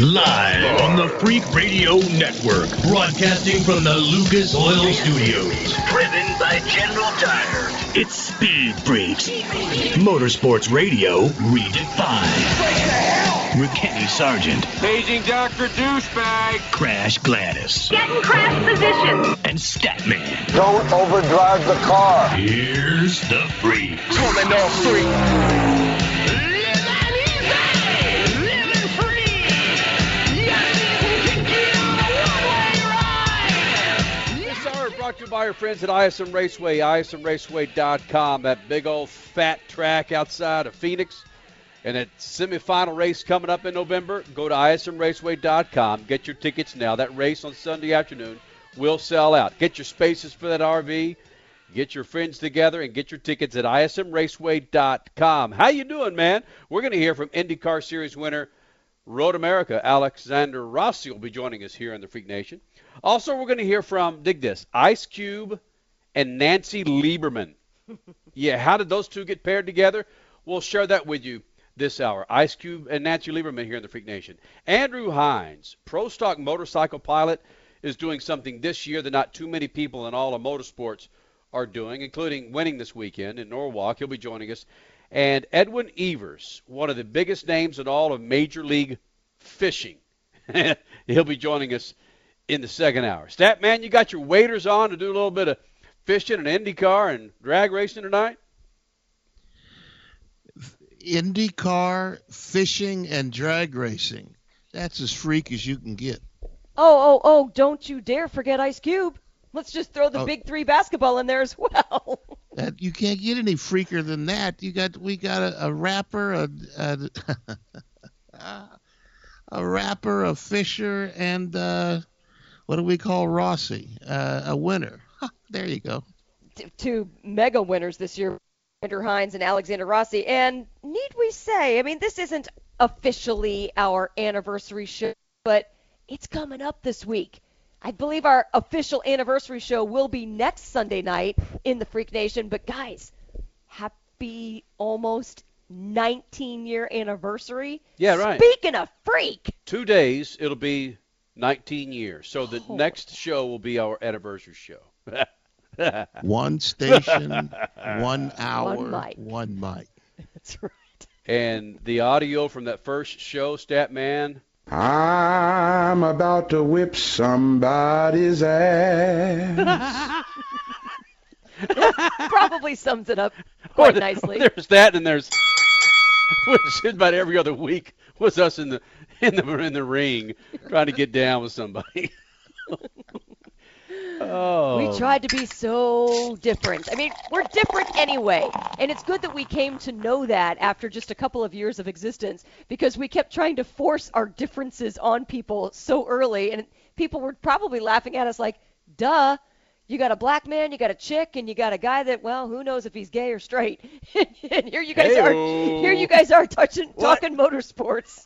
Live on the Freak Radio Network, broadcasting from the Lucas Oil Studios. Driven by General Tire. It's Speed Freaks. Motorsports Radio redefined. With Kenny Sargent. Paging Dr. Douchebag. Crash Gladys. Get in crash position. And Statman. Don't overdrive the car. Here's the Freaks. Coming up, Freak. Brought to you by our friends at ISM Raceway, ismraceway.com, that big old fat track outside of Phoenix. And that semifinal race coming up in November, go to ismraceway.com. Get your tickets now. That race on Sunday afternoon will sell out. Get your spaces for that RV. Get your friends together and get your tickets at ismraceway.com. How you doing, man? We're going to hear from IndyCar Series winner Road America. Alexander Rossi will be joining us here in the Freak Nation. Also, we're going to hear from, dig this, Ice Cube and Nancy Lieberman. Yeah, how did those two get paired together? We'll share that with you this hour. Ice Cube and Nancy Lieberman here in the Freak Nation. Andrew Hines, Pro Stock motorcycle pilot, is doing something this year that not too many people in all of motorsports are doing, including winning this weekend in Norwalk. He'll be joining us. And Edwin Evers, one of the biggest names in all of Major League Fishing. He'll be joining us in the second hour. Statman, you got your waders on to do a little bit of fishing and IndyCar and drag racing tonight? IndyCar, fishing, and drag racing. That's as freak as you can get. Oh, don't you dare forget Ice Cube. Let's just throw the Big Three basketball in there as well. That, you can't get any freaker than that. We got a rapper, a fisher, and... what do we call Rossi? A winner. Huh, there you go. Two mega winners this year, Andrew Hines and Alexander Rossi. And need we say, I mean, this isn't officially our anniversary show, but it's coming up this week. I believe our official anniversary show will be next Sunday night in the Freak Nation. But, guys, happy almost 19-year anniversary. Yeah, right. Speaking of freak. 2 days, it'll be 19 years. So the next show will be our anniversary show. One station, 1 hour, one mic. That's right. And the audio from that first show, Statman. I'm about to whip somebody's ass. Probably sums it up quite nicely. There's that, and there's which about every other week was us in the ring trying to get down with somebody. We tried to be so different. I mean, we're different anyway, and it's good that we came to know that after just a couple of years of existence, because we kept trying to force our differences on people so early, and people were probably laughing at us like, duh, you got a black man, you got a chick, and you got a guy that, well, who knows if he's gay or straight. And here you guys are talking motorsports.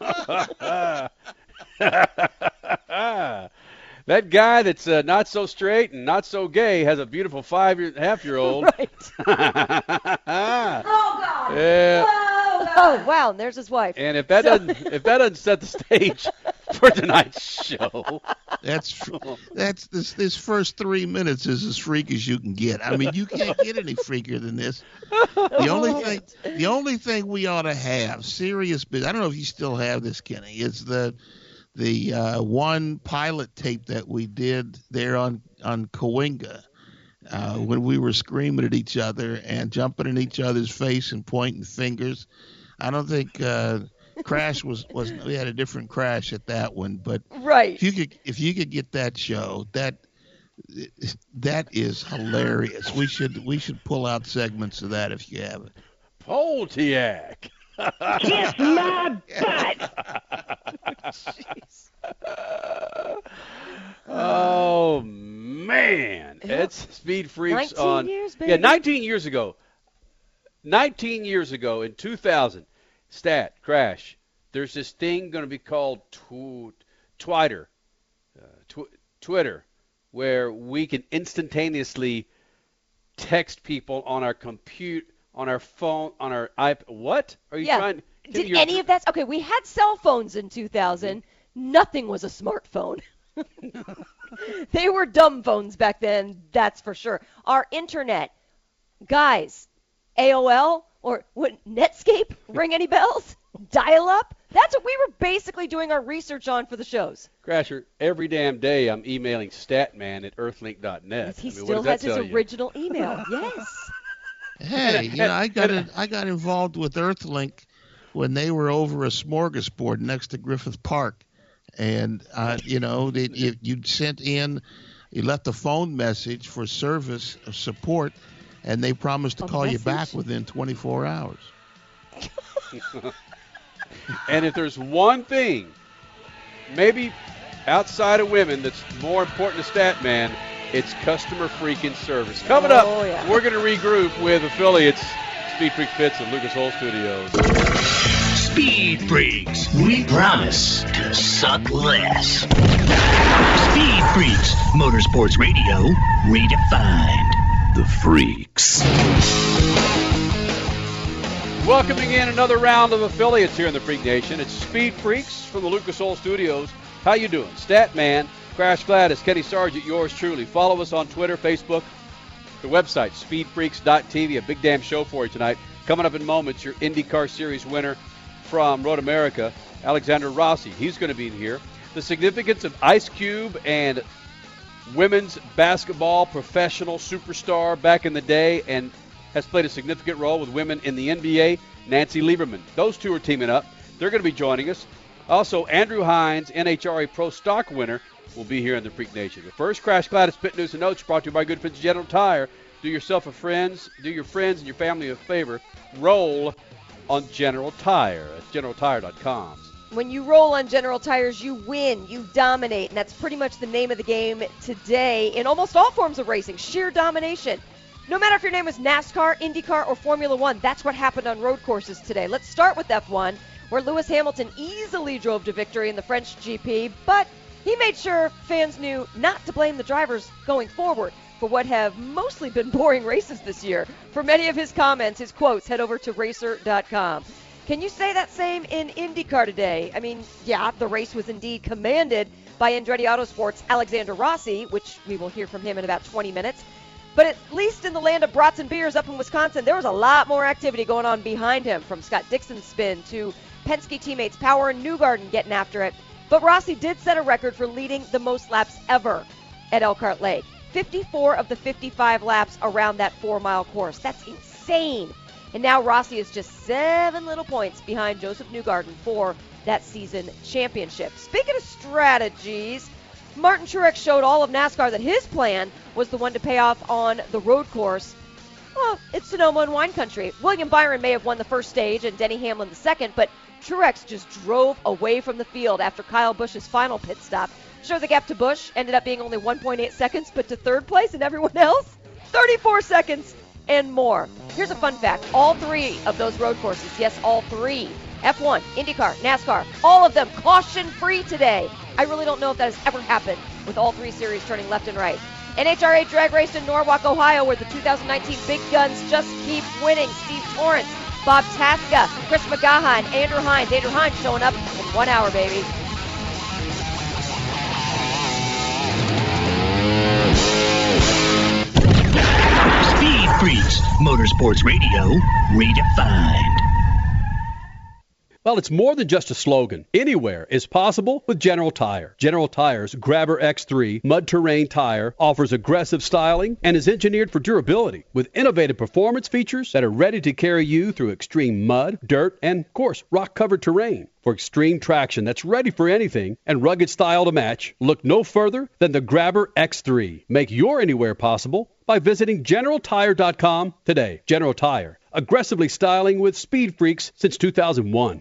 That guy that's not so straight and not so gay has a beautiful 5.5-year-old. Right. Oh God. Yeah. Oh wow, and there's his wife. And if that doesn't set the stage for tonight's show, that's this first 3 minutes is as freak as you can get. I mean, you can't get any freakier than this. The only thing we ought to have serious business. I don't know if you still have this, Kenny. Is the one pilot tape that we did there on Coalinga. When we were screaming at each other and jumping in each other's face and pointing fingers. I don't think Crash was we had a different Crash at that one, but right. If you could get that show, that is hilarious. We should pull out segments of that if you haven't. Poltiac. Kiss my butt. Oh man, it's Speed Freaks 19 on. Years, baby. Yeah, 19 years ago in 2000, Stat Crash. There's this thing going to be called Twitter, where we can instantaneously text people on our computer, on our phone, on our iPad. What are you trying? Did any of that? Okay, we had cell phones in 2000. nothing was a smartphone. They were dumb phones back then, that's for sure. Our internet, guys, AOL or what, Netscape, ring any bells? Dial-up? That's what we were basically doing our research on for the shows. Crasher, every damn day I'm emailing Statman at earthlink.net. He still has his original email, yes. Hey, you know, I got involved with Earthlink when they were over a smorgasbord next to Griffith Park. And, you know, you'd sent in, you left a phone message for service support, and they promised to call you back within 24 hours. And if there's one thing, maybe outside of women, that's more important to Statman, it's customer freaking service. Coming up, yeah. We're going to regroup with affiliates Speed Freak Fitz and Lucas Oil Studios. Speed Freaks, we promise to suck less. Speed Freaks, Motorsports Radio, redefined. The Freaks. Welcoming in another round of affiliates here in the Freak Nation. It's Speed Freaks from the Lucas Oil Studios. How you doing? Statman, Crash Gladys, Kenny Sargent, yours truly. Follow us on Twitter, Facebook, the website, speedfreaks.tv. A big damn show for you tonight. Coming up in moments, your IndyCar Series winner from Road America, Alexander Rossi. He's going to be in here. The significance of Ice Cube and women's basketball professional superstar back in the day, and has played a significant role with women in the NBA, Nancy Lieberman. Those two are teaming up. They're going to be joining us. Also, Andrew Hines, NHRA Pro Stock winner, will be here in the Freak Nation. But first, Crash Gladys Pit News and Notes brought to you by good friends General Tire. Do your friends and your family a favor. Roll on General Tire at GeneralTire.com. When you roll on General Tires, you win, you dominate, and that's pretty much the name of the game today in almost all forms of racing, sheer domination. No matter if your name was NASCAR, IndyCar, or Formula One, that's what happened on road courses today. Let's start with F1, where Lewis Hamilton easily drove to victory in the French GP, but he made sure fans knew not to blame the drivers going forward for what have mostly been boring races this year. For many of his comments, his quotes, head over to racer.com. Can you say that same in IndyCar today? I mean, yeah, the race was indeed commanded by Andretti Autosport's Alexander Rossi, which we will hear from him in about 20 minutes. But at least in the land of brats and beers up in Wisconsin, there was a lot more activity going on behind him, from Scott Dixon's spin to Penske teammates Power and Newgarden getting after it. But Rossi did set a record for leading the most laps ever at Elkhart Lake. 54 of the 55 laps around that 4-mile course. That's insane. And now Rossi is just 7 little points behind Joseph Newgarden for that season championship. Speaking of strategies, Martin Truex showed all of NASCAR that his plan was the one to pay off on the road course. Well, it's Sonoma and wine country. William Byron may have won the first stage and Denny Hamlin the second, but Truex just drove away from the field after Kyle Busch's final pit stop. Sure, the gap to Busch ended up being only 1.8 seconds, but to third place and everyone else, 34 seconds and more. Here's a fun fact. All three of those road courses, yes, all three, F1, IndyCar, NASCAR, all of them caution-free today. I really don't know if that has ever happened with all three series turning left and right. NHRA drag raced in Norwalk, Ohio, where the 2019 Big Guns just keep winning. Steve Torrence, Bob Tasca, Chris McGahan, Andrew Hines. Andrew Hines showing up in 1 hour, baby. Speed Freaks, Motorsports Radio, redefined. Well, it's more than just a slogan. Anywhere is possible with General Tire. General Tire's Grabber X3 mud terrain tire offers aggressive styling and is engineered for durability with innovative performance features that are ready to carry you through extreme mud, dirt, and, of course, rock-covered terrain. For extreme traction that's ready for anything and rugged style to match, look no further than the Grabber X3. Make your anywhere possible by visiting GeneralTire.com today. General Tire, aggressively styling with Speed Freaks since 2001.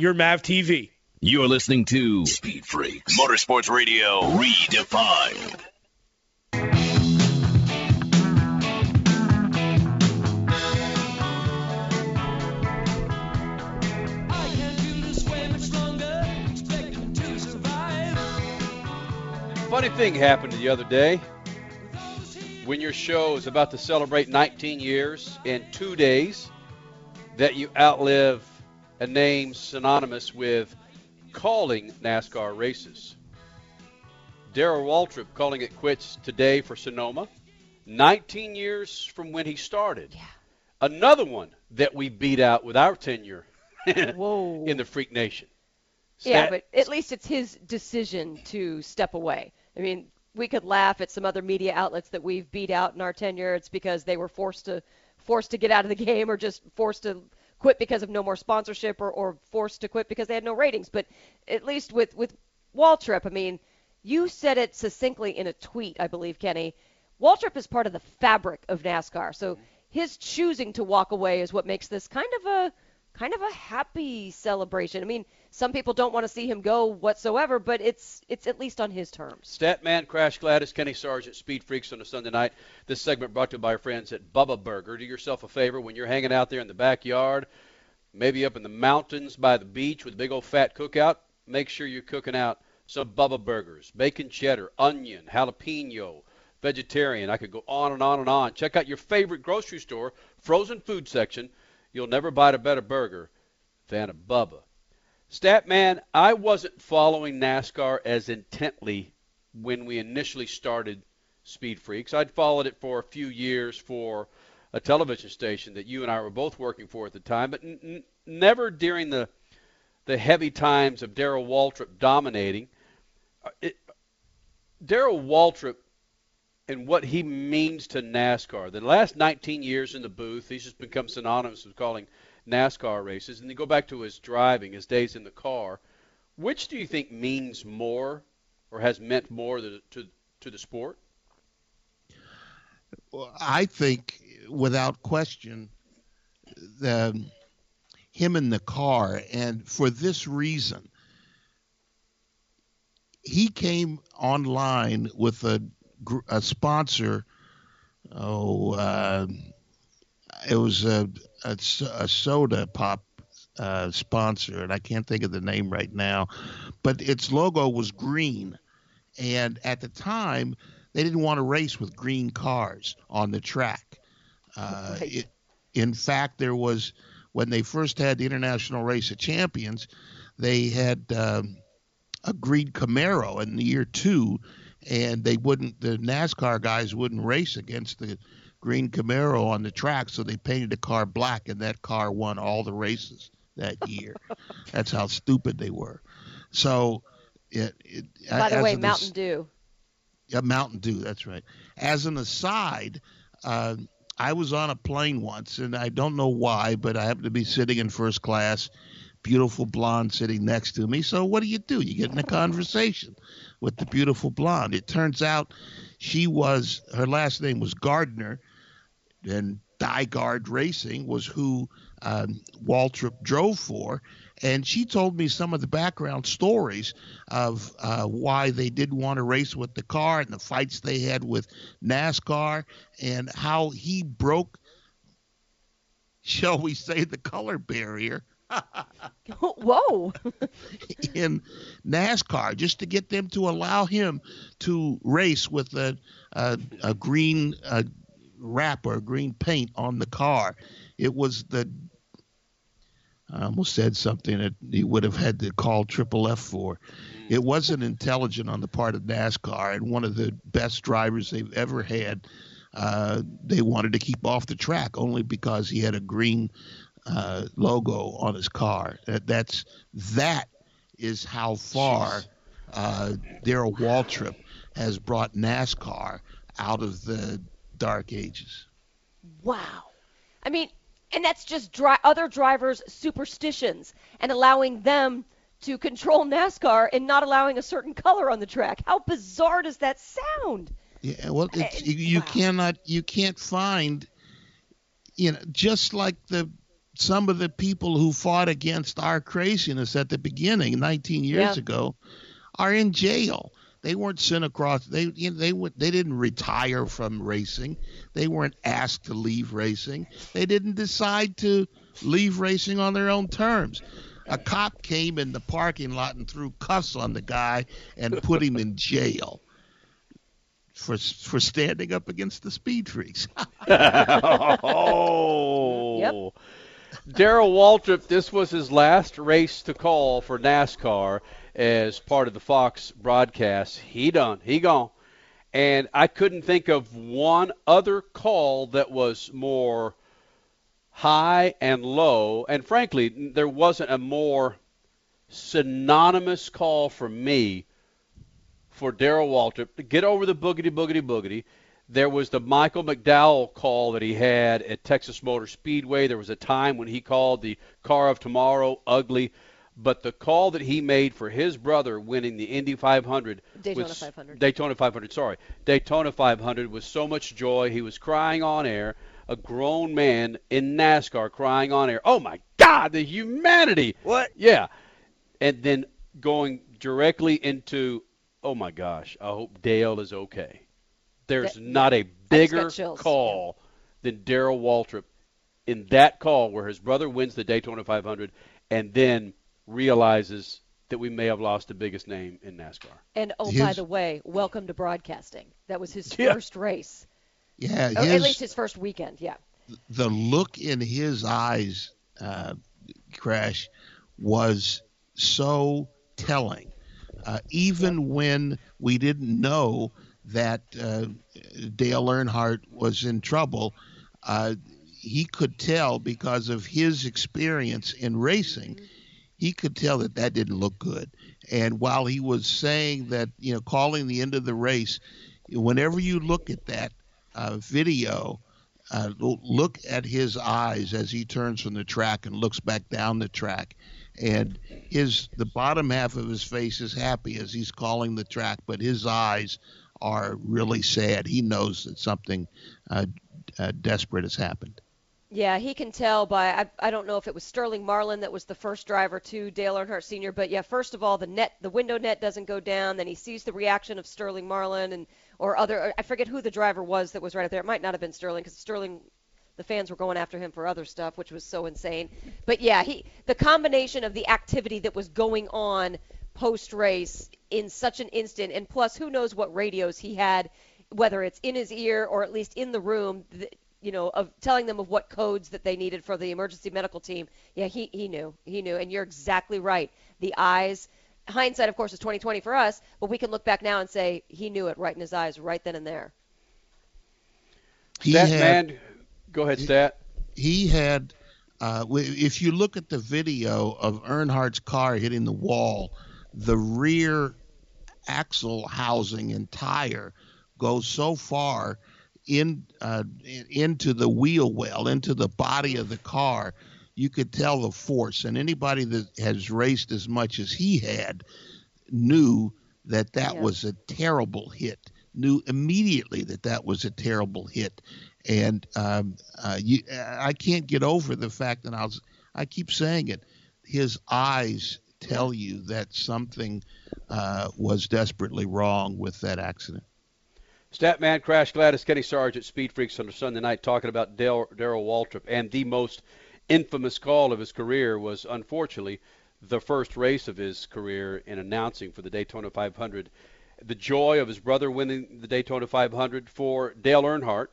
your Mav TV. You're listening to Speed Freaks Motorsports Radio Redefined. Funny thing happened the other day. When your show is about to celebrate 19 years in 2 days, that you outlive a name synonymous with calling NASCAR races. Darrell Waltrip calling it quits today for Sonoma, 19 years from when he started. Yeah. Another one that we beat out with our tenure in the Freak Nation. So yeah, but at least it's his decision to step away. I mean, we could laugh at some other media outlets that we've beat out in our tenure. It's because they were forced to get out of the game, or just forced to quit because of no more sponsorship, or forced to quit because they had no ratings. But at least with Waltrip, I mean, you said it succinctly in a tweet, I believe, Kenny. Waltrip is part of the fabric of NASCAR. So his choosing to walk away is what makes this kind of a happy celebration. I mean, some people don't want to see him go whatsoever, but it's at least on his terms. Statman, Crash Gladys, Kenny Sargent, Speed Freaks on a Sunday night. This segment brought to you by our friends at Bubba Burger. Do yourself a favor when you're hanging out there in the backyard, maybe up in the mountains by the beach with a big old fat cookout. Make sure you're cooking out some Bubba Burgers, bacon cheddar, onion, jalapeno, vegetarian. I could go on and on and on. Check out your favorite grocery store, frozen food section. You'll never bite a better burger than a Bubba. Statman, I wasn't following NASCAR as intently when we initially started Speed Freaks. I'd followed it for a few years for a television station that you and I were both working for at the time, but never during the heavy times of Darrell Waltrip dominating. Darrell Waltrip and what he means to NASCAR. The last 19 years in the booth, he's just become synonymous with calling NASCAR races. And you go back to his driving, his days in the car. Which do you think means more, or has meant more to the sport? Well, I think, without question, him in the car. And for this reason, he came online with a sponsor. It was a soda pop sponsor, and I can't think of the name right now, but its logo was green. And at the time, they didn't want to race with green cars on the track. In fact, there was, when they first had the International Race of Champions, they had a green Camaro in the year two, and they wouldn't, the NASCAR guys wouldn't race against the green Camaro on the track, so they painted the car black, and that car won all the races that year. That's how stupid they were. So, by the way, Mountain Dew. Yeah, Mountain Dew. That's right. As an aside, I was on a plane once, and I don't know why, but I happened to be sitting in first class, beautiful blonde sitting next to me. So what do? You get in a conversation with the beautiful blonde. It turns out her last name was Gardner, and Dygaard Racing was who Waltrip drove for. And she told me some of the background stories of why they didn't want to race with the car and the fights they had with NASCAR and how he broke, shall we say, the color barrier. Whoa. In NASCAR, just to get them to allow him to race with a green wrap or green paint on the car. It was the I almost said something that he would have had to call Triple F for. It wasn't intelligent on the part of NASCAR, and one of the best drivers they've ever had, they wanted to keep off the track only because he had a green logo on his car. That is how far Darrell Waltrip has brought NASCAR out of the dark ages. Wow. I mean, and that's just other drivers' superstitions and allowing them to control NASCAR and not allowing a certain color on the track. How bizarre does that sound? Yeah, well, you can't find, just like some of the people who fought against our craziness at the beginning 19 years ago are in jail. They weren't sent across. They didn't retire from racing. They weren't asked to leave racing. They didn't decide to leave racing on their own terms. A cop came in the parking lot and threw cuffs on the guy and put him in jail for standing up against the Speed Freaks. Oh. Yep. Darrell Waltrip, this was his last race to call for NASCAR as part of the Fox broadcast. He gone. And I couldn't think of one other call that was more high and low. And frankly, there wasn't a more synonymous call from me for Darrell Waltrip to get over the boogity, boogity, boogity. There was the Michael McDowell call that he had at Texas Motor Speedway. There was a time when he called the Car of Tomorrow ugly. But the call that he made for his brother winning the Daytona 500 was so much joy. He was crying on air, a grown man in NASCAR crying on air. Oh, my God, the humanity. What? Yeah. And then going directly into, oh, my gosh, I hope Dale is okay. There's not a bigger call than Darrell Waltrip in that call where his brother wins the Daytona 500 and then realizes that we may have lost the biggest name in NASCAR. And, by the way, welcome to broadcasting. That was his first race. Yeah. Or at least his first weekend, yeah. The look in his eyes, Crash, was so telling. Even when we didn't know that Dale Earnhardt was in trouble, he could tell because of his experience in racing, he could tell that didn't look good. And while he was saying that, calling the end of the race, whenever you look at that video, look at his eyes as he turns from the track and looks back down the track. And the bottom half of his face is happy as he's calling the track, but his eyes are really sad. He knows that something desperate has happened. Yeah, he can tell by, I don't know if it was Sterling Marlin that was the first driver to Dale Earnhardt Sr., but yeah, first of all, the window net doesn't go down, then he sees the reaction of Sterling Marlin or I forget who the driver was that was right up there. It might not have been Sterling because the fans were going after him for other stuff, which was so insane. But yeah, the combination of the activity that was going on post-race in such an instant, and plus who knows what radios he had, whether it's in his ear or at least in the room, of telling them of what codes that they needed for the emergency medical team. Yeah, he knew. And you're exactly right. The eyes, hindsight, of course, is 20/20 for us, but we can look back now and say he knew it right in his eyes, right then and there. Go ahead, Stat. He had, if you look at the video of Earnhardt's car hitting the wall, the rear axle housing and tire goes so far into the wheel well, into the body of the car, you could tell the force. And anybody that has raced as much as he had knew that was a terrible hit, knew immediately that was a terrible hit. And I can't get over the fact that I keep saying it. His eyes tell you that something was desperately wrong with that accident. Statman, Crash Gladys, Kenny Sarge at Speed Freaks on Sunday night talking about Darrell Waltrip. And the most infamous call of his career was, unfortunately, the first race of his career in announcing for the Daytona 500. The joy of his brother winning the Daytona 500 for Dale Earnhardt,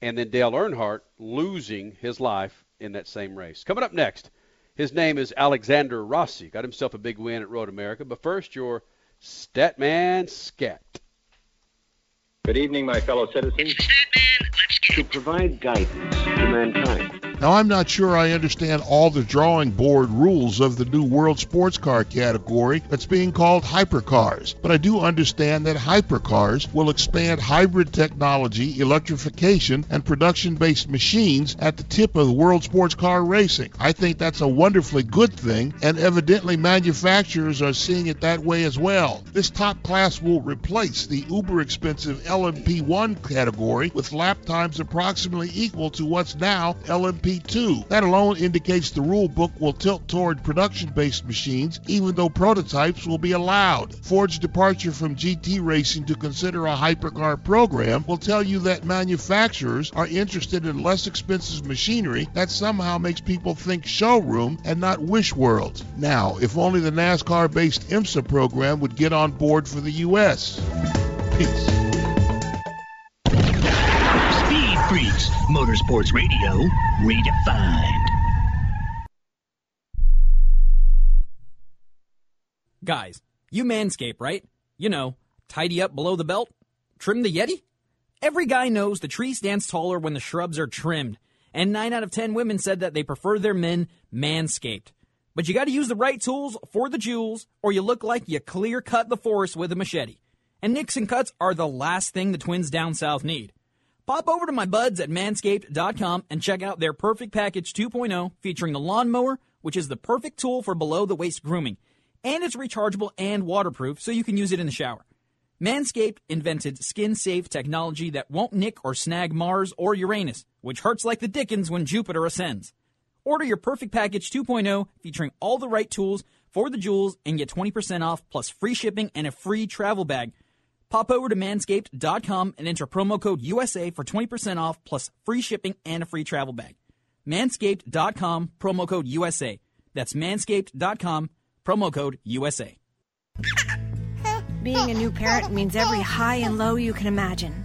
and then Dale Earnhardt losing his life in that same race. Coming up next, his name is Alexander Rossi. Got himself a big win at Road America. But first, your Statman Scat. Good evening, my fellow citizens. To provide guidance to mankind. Now, I'm not sure I understand all the drawing board rules of the new world sports car category that's being called hypercars, but I do understand that hypercars will expand hybrid technology, electrification, and production-based machines at the tip of the world sports car racing. I think that's a wonderfully good thing, and evidently manufacturers are seeing it that way as well. This top class will replace the uber-expensive LMP1 category with lap times approximately equal to what's now LMP2. That alone indicates the rule book will tilt toward production-based machines, even though prototypes will be allowed. Ford's departure from GT racing to consider a hypercar program will tell you that manufacturers are interested in less expensive machinery that somehow makes people think showroom and not wish worlds. Now, if only the NASCAR-based IMSA program would get on board for the U.S. Peace. Speed Freaks, Motorsports Radio, redefined. Guys, you manscape, right? You know, tidy up below the belt, trim the Yeti. Every guy knows the tree stands taller when the shrubs are trimmed, and 9 out of 10 women said that they prefer their men manscaped. But you gotta use the right tools for the jewels, or you look like you clear-cut the forest with a machete. And nicks and cuts are the last thing the twins down south need. Pop over to my buds at manscaped.com and check out their Perfect Package 2.0 featuring the lawnmower, which is the perfect tool for below-the-waist grooming. And it's rechargeable and waterproof, so you can use it in the shower. Manscaped invented skin-safe technology that won't nick or snag Mars or Uranus, which hurts like the dickens when Jupiter ascends. Order your Perfect Package 2.0 featuring all the right tools for the jewels and get 20% off plus free shipping and a free travel bag. Pop over to manscaped.com and enter promo code USA for 20% off plus free shipping and a free travel bag. Manscaped.com, promo code USA. That's manscaped.com, promo code USA. Being a new parent means every high and low you can imagine.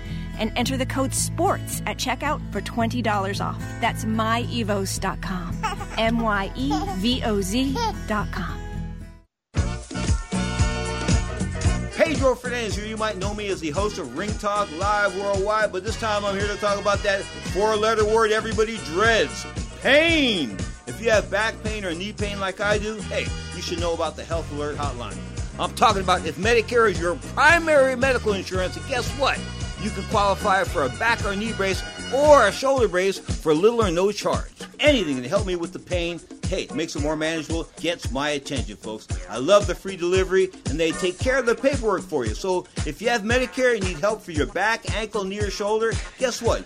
And enter the code SPORTS at checkout for $20 off. That's myevos.com. MYEVOZ.com. Pedro Fernandez here. You might know me as the host of Ring Talk Live Worldwide, but this time I'm here to talk about that four-letter word everybody dreads: pain. If you have back pain or knee pain like I do, hey, you should know about the Health Alert Hotline. I'm talking about if Medicare is your primary medical insurance, and guess what? You can qualify for a back or knee brace or a shoulder brace for little or no charge. Anything to help me with the pain hey, it makes it more manageable, gets my attention, folks. I love the free delivery, and they take care of the paperwork for you. So if you have Medicare and need help for your back, ankle, knee, or shoulder, guess what?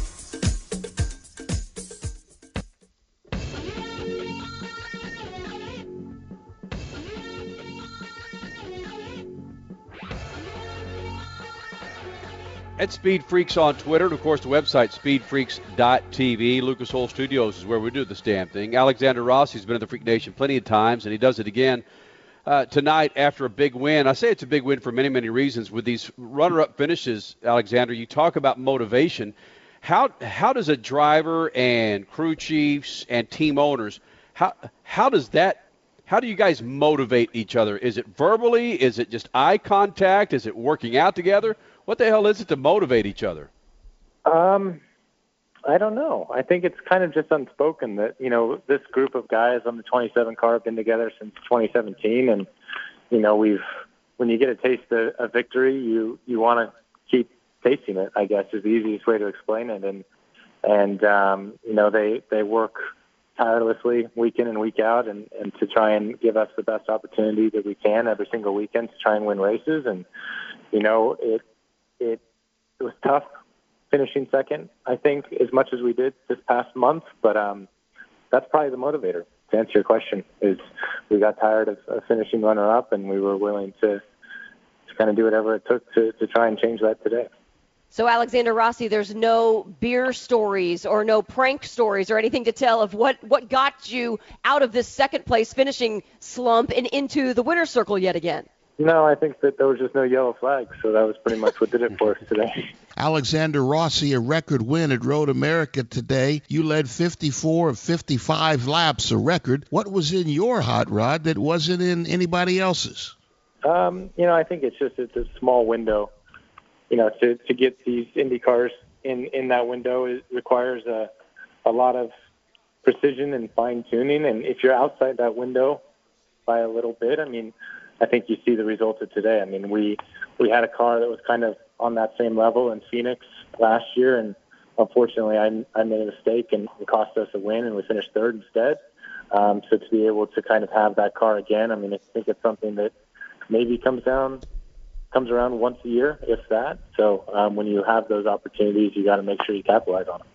At Speed Freaks on Twitter, and of course the website speedfreaks.tv. Lucas Oil Studios is where we do this damn thing. Alexander Rossi's been in the Freak Nation plenty of times, and he does it again tonight after a big win. I say it's a big win for many, many reasons. With these runner-up finishes, Alexander, you talk about motivation. How does a driver and crew chiefs and team owners, how do you guys motivate each other? Is it verbally? Is it just eye contact? Is it working out together? What the hell is it to motivate each other? I don't know. I think it's kind of just unspoken that, you know, this group of guys on the 27 car have been together since 2017. And, you know, when you get a taste of a victory, you want to keep tasting it, I guess, is the easiest way to explain it. And you know, they work tirelessly week in and week out and to try and give us the best opportunity that we can every single weekend to try and win races. And, you know, It was tough finishing second, I think, as much as we did this past month. But that's probably the motivator, to answer your question, is we got tired of finishing runner-up, and we were willing to kind of do whatever it took to try and change that today. So, Alexander Rossi, there's no beer stories or no prank stories or anything to tell of what got you out of this second-place finishing slump and into the winner's circle yet again? No, I think that there was just no yellow flags, so that was pretty much what did it for us today. Alexander Rossi, a record win at Road America today. You led 54 of 55 laps, a record. What was in your hot rod that wasn't in anybody else's? You know, I think it's a small window. You know, to get these Indy cars in that window, it requires a lot of precision and fine-tuning. And if you're outside that window by a little bit, I mean, I think you see the results of today. I mean, we had a car that was kind of on that same level in Phoenix last year, and unfortunately I made a mistake and it cost us a win, and we finished third instead. So to be able to kind of have that car again, I mean, I think it's something that maybe comes around once a year, if that. So when you have those opportunities, you got to make sure you capitalize on them.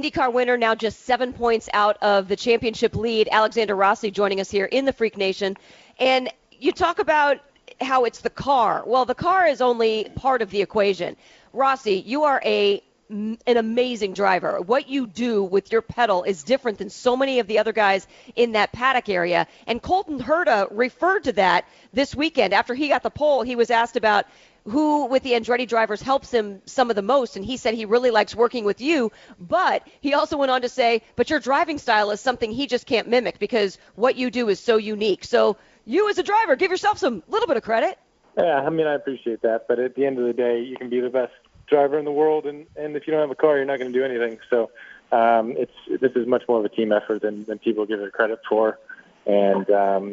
IndyCar winner now just 7 points out of the championship lead. Alexander Rossi joining us here in the Freak Nation. And you talk about how it's the car. Well, the car is only part of the equation. Rossi, you are an amazing driver. What you do with your pedal is different than so many of the other guys in that paddock area. And Colton Herta referred to that this weekend. After he got the pole, he was asked about who with the Andretti drivers helps him some of the most, and he said he really likes working with you, but he also went on to say, but your driving style is something he just can't mimic because what you do is so unique. So you as a driver, give yourself some little bit of credit. Yeah, I mean, I appreciate that, but at the end of the day, you can be the best driver in the world, and if you don't have a car, you're not going to do anything. So this is much more of a team effort than people give it credit for. And,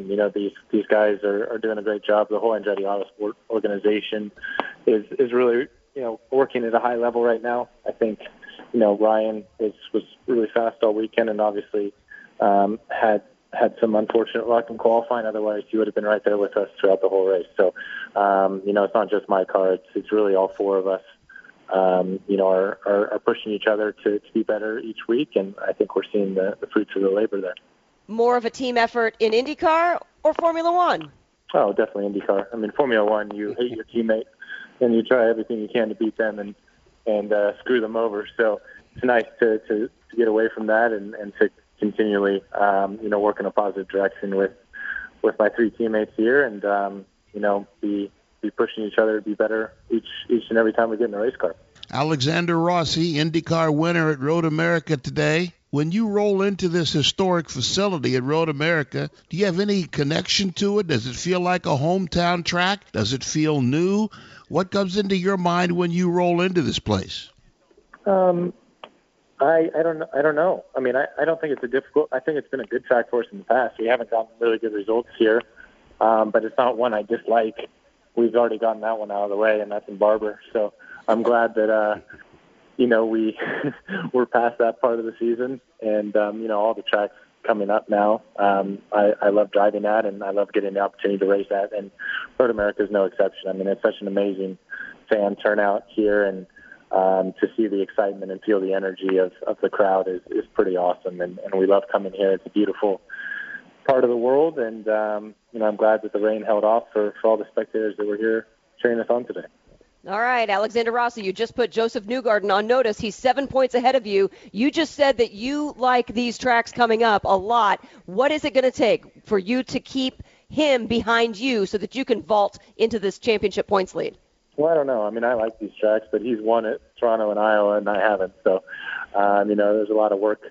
you know, these guys are doing a great job. The whole Andretti Autosport organization is really, you know, working at a high level right now. I think, you know, Ryan was really fast all weekend and obviously had some unfortunate luck in qualifying. Otherwise, he would have been right there with us throughout the whole race. So, you know, it's not just my car. It's really all four of us, you know, are pushing each other to be better each week. And I think we're seeing the fruits of the labor there. More of a team effort in IndyCar or Formula One? Oh, definitely IndyCar. I mean, Formula One, you hate your teammate and you try everything you can to beat them and screw them over. So it's nice to get away from that and to continually, you know, work in a positive direction with my three teammates here and, you know, be pushing each other to be better each and every time we get in a race car. Alexander Rossi, IndyCar winner at Road America today. When you roll into this historic facility at Road America, do you have any connection to it? Does it feel like a hometown track? Does it feel new? What comes into your mind when you roll into this place? I don't know. I mean, I don't think it's a difficult. I think it's been a good track for us in the past. We haven't gotten really good results here, but it's not one I dislike. We've already gotten that one out of the way, and that's in Barber. So I'm glad that we're past that part of the season, and all the tracks coming up now. I love driving at, and I love getting the opportunity to race at, and Road America is no exception. I mean, it's such an amazing fan turnout here, and to see the excitement and feel the energy of the crowd is pretty awesome, and we love coming here. It's a beautiful part of the world, and I'm glad that the rain held off for all the spectators that were here cheering us on today. All right, Alexander Rossi, you just put Joseph Newgarden on notice. He's 7 points ahead of you. You just said that you like these tracks coming up a lot. What is it going to take for you to keep him behind you so that you can vault into this championship points lead? Well, I don't know. I mean, I like these tracks, but he's won at Toronto and Iowa, and I haven't. So, there's a lot of work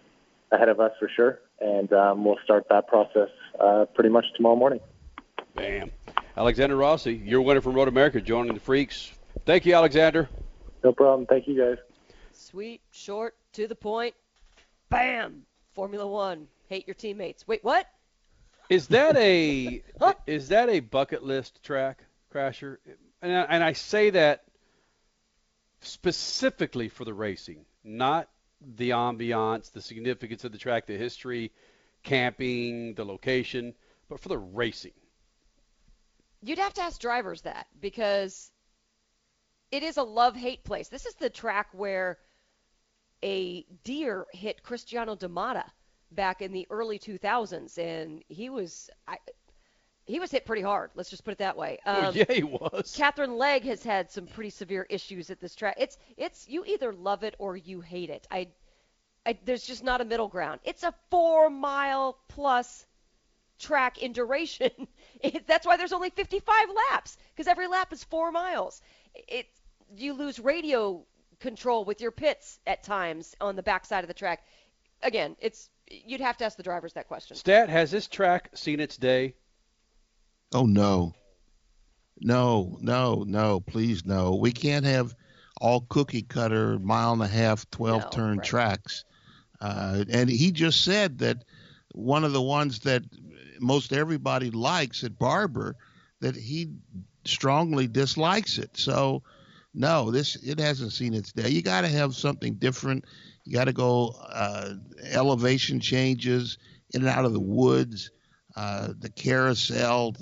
ahead of us for sure, and we'll start that process pretty much tomorrow morning. Bam. Alexander Rossi, your winner from Road America, joining the Freaks. Thank you, Alexander. No problem. Thank you, guys. Sweet, short, to the point. Bam! Formula One. Hate your teammates. Wait, what? Is that a huh? Is that a bucket list track, Crasher? And I say that specifically for the racing, not the ambiance, the significance of the track, the history, camping, the location, but for the racing. You'd have to ask drivers that, because it is a love-hate place. This is the track where a deer hit Cristiano D'Amata back in the early 2000s, and he was hit pretty hard. Let's just put it that way. Yeah, he was. Catherine Legg has had some pretty severe issues at this track. It's you either love it or you hate it. There's just not a middle ground. It's a 4 mile plus track in duration. That's why there's only 55 laps, because every lap is 4 miles. You lose radio control with your pits at times on the backside of the track. Again, you'd have to ask the drivers that question. Stat, has this track seen its day? Oh, no, please no. We can't have all cookie cutter, mile and a half, 12-turn tracks. And he just said that one of the ones that most everybody likes at Barber, that he strongly dislikes it. So, no, it hasn't seen its day. You got to have something different. You got to go elevation changes, in and out of the woods. The carousel,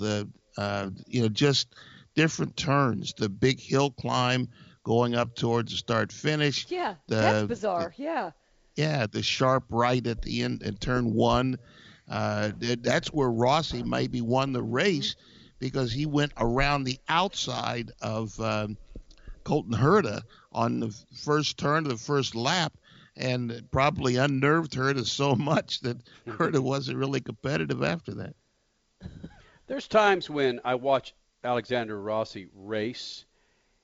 just different turns, the big hill climb going up towards the start finish. Yeah, that's bizarre. Yeah, the sharp right at the end in turn one. That's where Rossi maybe won the race, because he went around the outside of Colton Herta on the first turn of the first lap, and it probably unnerved Herta so much that Herta wasn't really competitive after that. There's times when I watch Alexander Rossi race,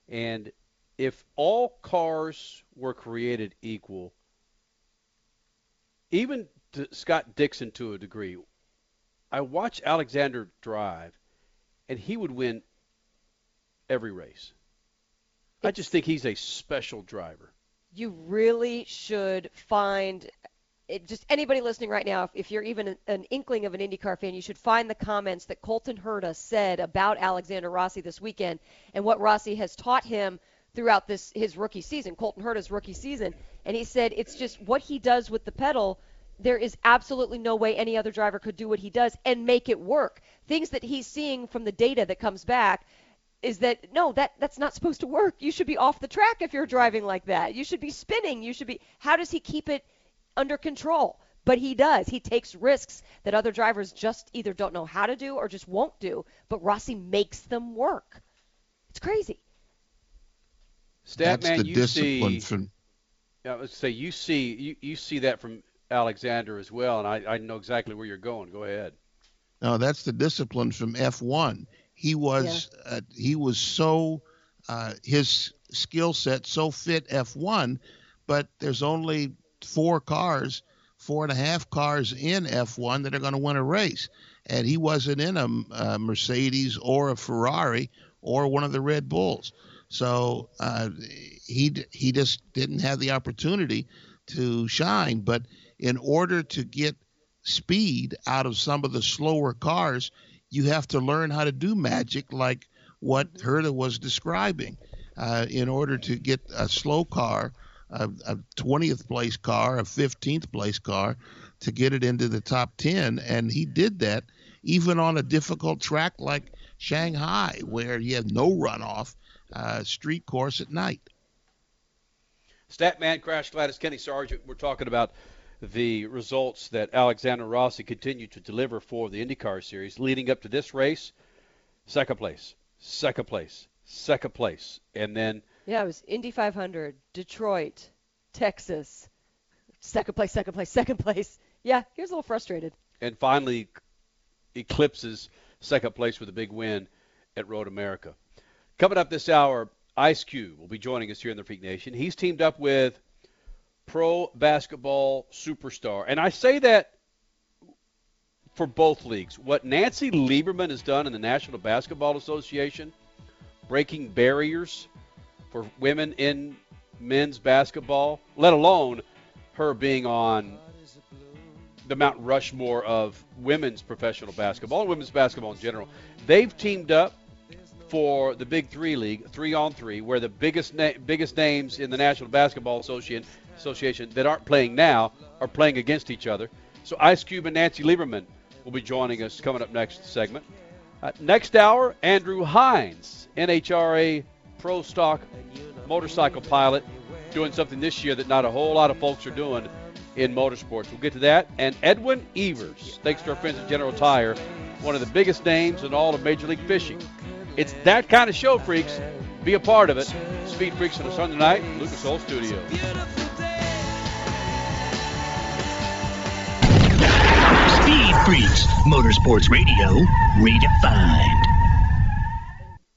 and if all cars were created equal, even to Scott Dixon to a degree, I watch Alexander drive, and he would win every race. I just think he's a special driver. You really should find it. Just anybody listening right now, if you're even an inkling of an IndyCar fan, you should find the comments that Colton Herta said about Alexander Rossi this weekend and what Rossi has taught him throughout his rookie season, Colton Herta's rookie season. And he said it's just what he does with the pedal. There is absolutely no way any other driver could do what he does and make it work. Things that he's seeing from the data that comes back is that, no, that's not supposed to work. You should be off the track if you're driving like that. You should be spinning. You should be – how does he keep it under control? But he does. He takes risks that other drivers just either don't know how to do or just won't do, but Rossi makes them work. It's crazy. Stat, that's man, the you discipline see from... – I was going to say, you see that from Alexander as well, and I know exactly where you're going. Go ahead. No, that's the discipline from F1. His skill set so fit F1, but there's only four and a half cars in F1 that are going to win a race. And he wasn't in a Mercedes or a Ferrari or one of the Red Bulls. So he just didn't have the opportunity to shine. But in order to get speed out of some of the slower cars, you have to learn how to do magic like what Herta was describing. In order to get a slow car, a 20th place car, a 15th place car, to get it into the top 10. And he did that even on a difficult track like Shanghai, where you have no runoff, street course at night. Statman, Crash Gladys, Kenny Sargent, we're talking about the results that Alexander Rossi continued to deliver for the IndyCar Series leading up to this race. Second place. And then... yeah, it was Indy 500, Detroit, Texas. Second place. Yeah, he was a little frustrated. And finally eclipses second place with a big win at Road America. Coming up this hour, Ice Cube will be joining us here in the Freak Nation. He's teamed up with pro basketball superstar. And I say that for both leagues. What Nancy Lieberman has done in the National Basketball Association, breaking barriers for women in men's basketball, let alone her being on the Mount Rushmore of women's professional basketball and women's basketball in general. They've teamed up for the Big Three League, 3-on-3, where the biggest names in the National Basketball Association that aren't playing now are playing against each other. So Ice Cube and Nancy Lieberman will be joining us coming up next segment. Next hour, Andrew Hines, NHRA Pro Stock motorcycle pilot, doing something this year that not a whole lot of folks are doing in motorsports. We'll get to that. And Edwin Evers, thanks to our friends at General Tire, one of the biggest names in all of Major League Fishing. It's that kind of show, Freaks. Be a part of it. Speed Freaks on a Sunday night, Lucas Oil Studios. Speed Freaks, Motorsports Radio, redefined.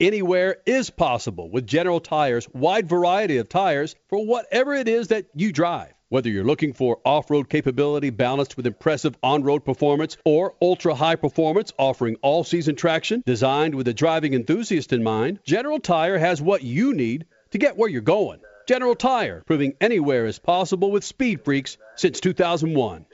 Anywhere is possible with General Tire's wide variety of tires for whatever it is that you drive. Whether you're looking for off-road capability balanced with impressive on-road performance or ultra-high performance offering all-season traction designed with a driving enthusiast in mind, General Tire has what you need to get where you're going. General Tire, proving anywhere is possible with Speed Freaks since 2001.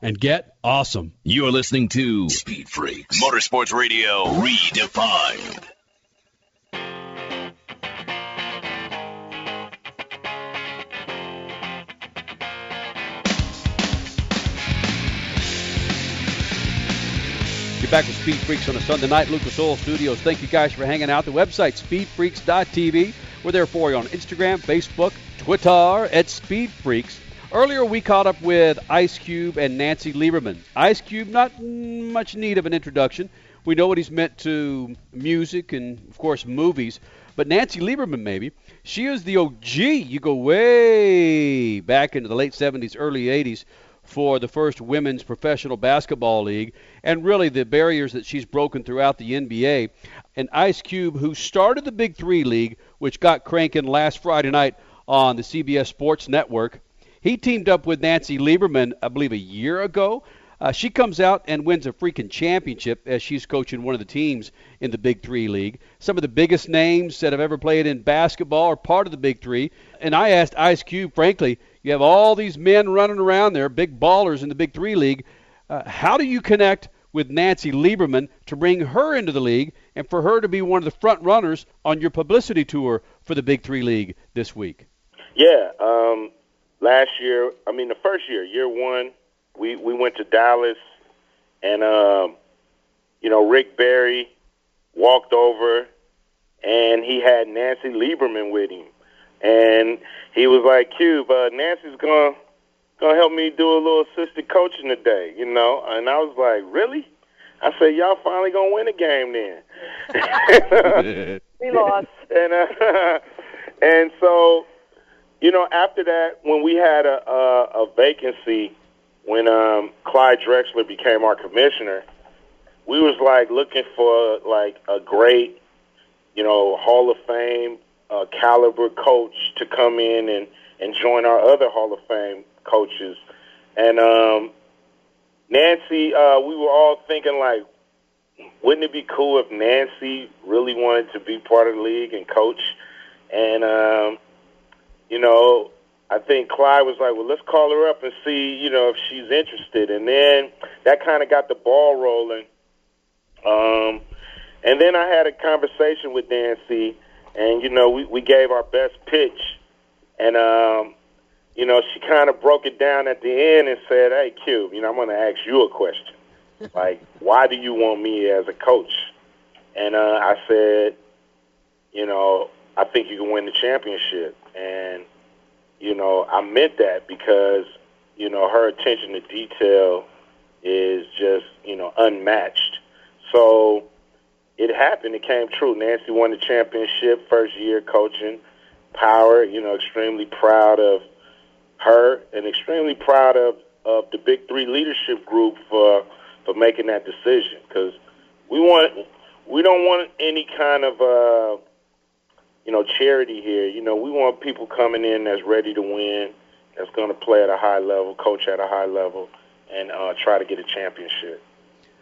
and get awesome. You're listening to Speed Freaks, Motorsports Radio Redefined. You're back with Speed Freaks on a Sunday night. Lucas Oil Studios, thank you guys for hanging out. The website, speedfreaks.tv. We're there for you on Instagram, Facebook, Twitter, at Speed Freaks. Earlier, we caught up with Ice Cube and Nancy Lieberman. Ice Cube, not much need of an introduction. We know what he's meant to music and, of course, movies. But Nancy Lieberman, maybe. She is the OG. You go way back into the late 70s, early 80s for the first women's professional basketball league, and really the barriers that she's broken throughout the NBA. And Ice Cube, who started the Big Three League, which got cranking last Friday night on the CBS Sports Network. He teamed up with Nancy Lieberman, I believe, a year ago. She comes out and wins a freaking championship as she's coaching one of the teams in the Big Three League. Some of the biggest names that have ever played in basketball are part of the Big Three. And I asked Ice Cube, frankly, you have all these men running around there, big ballers in the Big Three League. How do you connect with Nancy Lieberman to bring her into the league and for her to be one of the front runners on your publicity tour for the Big Three League this week? Yeah, the first year, year one, we went to Dallas, and, Rick Barry walked over, and he had Nancy Lieberman with him. And he was like, Cube, Nancy's gonna help me do a little assistant coaching today, you know. And I was like, really? I said, y'all finally going to win the game then. We lost. And so... You know, after that, when we had a vacancy, when Clyde Drexler became our commissioner, we was, looking for, a great, Hall of Fame caliber coach to come in and join our other Hall of Fame coaches. And Nancy, we were all thinking, wouldn't it be cool if Nancy really wanted to be part of the league and coach? And I think Clyde was like, well, let's call her up and see, if she's interested. And then that kind of got the ball rolling. And then I had a conversation with Nancy, and, we gave our best pitch. And, she kind of broke it down at the end and said, hey, Cube, I'm going to ask you a question. Why do you want me as a coach? And I said, I think you can win the championship. And, I meant that because, her attention to detail is just, unmatched. So it happened. It came true. Nancy won the championship, first year coaching, power, extremely proud of her and extremely proud of the Big Three leadership group for making that decision, because we don't want any kind of charity here. We want people coming in that's ready to win, that's going to play at a high level, coach at a high level, and try to get a championship.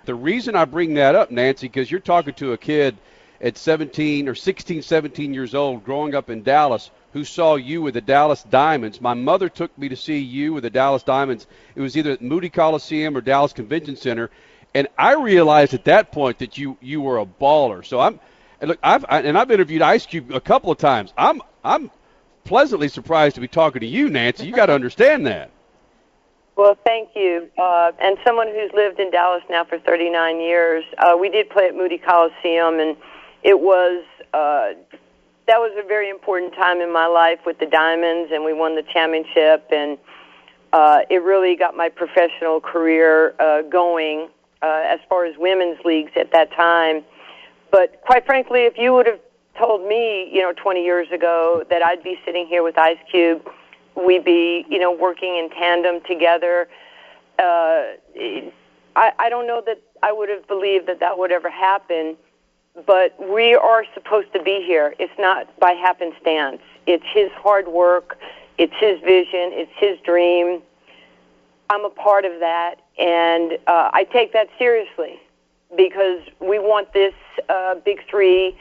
The reason I bring that up, Nancy, because you're talking to a kid at 17 or 16, 17 years old growing up in Dallas who saw you with the Dallas Diamonds. My mother took me to see you with the Dallas Diamonds. It was either at Moody Coliseum or Dallas Convention Center, and I realized at that point that you were a baller. So I've interviewed Ice Cube a couple of times. I'm pleasantly surprised to be talking to you, Nancy. You got to understand that. Well, thank you. And someone who's lived in Dallas now for 39 years, we did play at Moody Coliseum, and it was that was a very important time in my life with the Diamonds, and we won the championship, and it really got my professional career going as far as women's leagues at that time. But quite frankly, if you would have told me, 20 years ago that I'd be sitting here with Ice Cube, we'd be, working in tandem together, I don't know that I would have believed that that would ever happen, but we are supposed to be here. It's not by happenstance. It's his hard work. It's his vision. It's his dream. I'm a part of that, and I take that seriously because we want this Big Three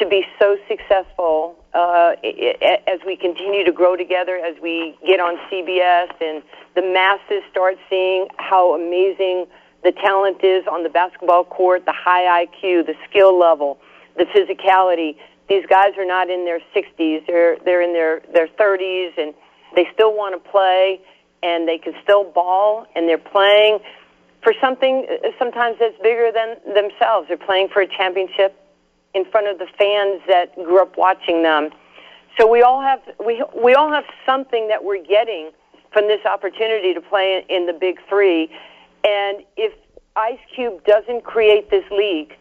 to be so successful as we continue to grow together, as we get on CBS and the masses start seeing how amazing the talent is on the basketball court, the high IQ, the skill level, the physicality. These guys are not in their 60s. They're in their 30s, and they still want to play, and they can still ball, and they're playing for something sometimes that's bigger than themselves. They're playing for a championship in front of the fans that grew up watching them. So we all have something that we're getting from this opportunity to play in the Big Three. And if Ice Cube doesn't create this league,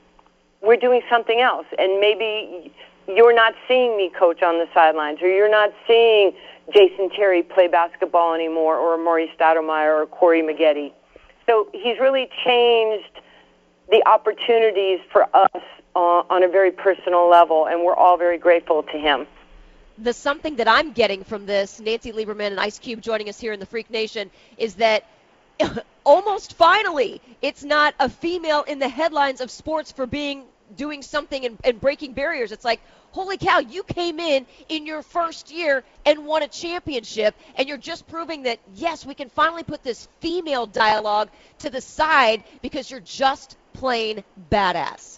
we're doing something else. And maybe you're not seeing me coach on the sidelines, or you're not seeing Jason Terry play basketball anymore, or Maury Stoudemire or Corey Maggette. So he's really changed the opportunities for us on a very personal level, and we're all very grateful to him. The something that I'm getting from this, Nancy Lieberman and Ice Cube joining us here in the Freak Nation, is that almost finally it's not a female in the headlines of sports for doing something and breaking barriers. It's like, holy cow, you came in your first year and won a championship, and you're just proving that, yes, we can finally put this female dialogue to the side because you're just plain badass.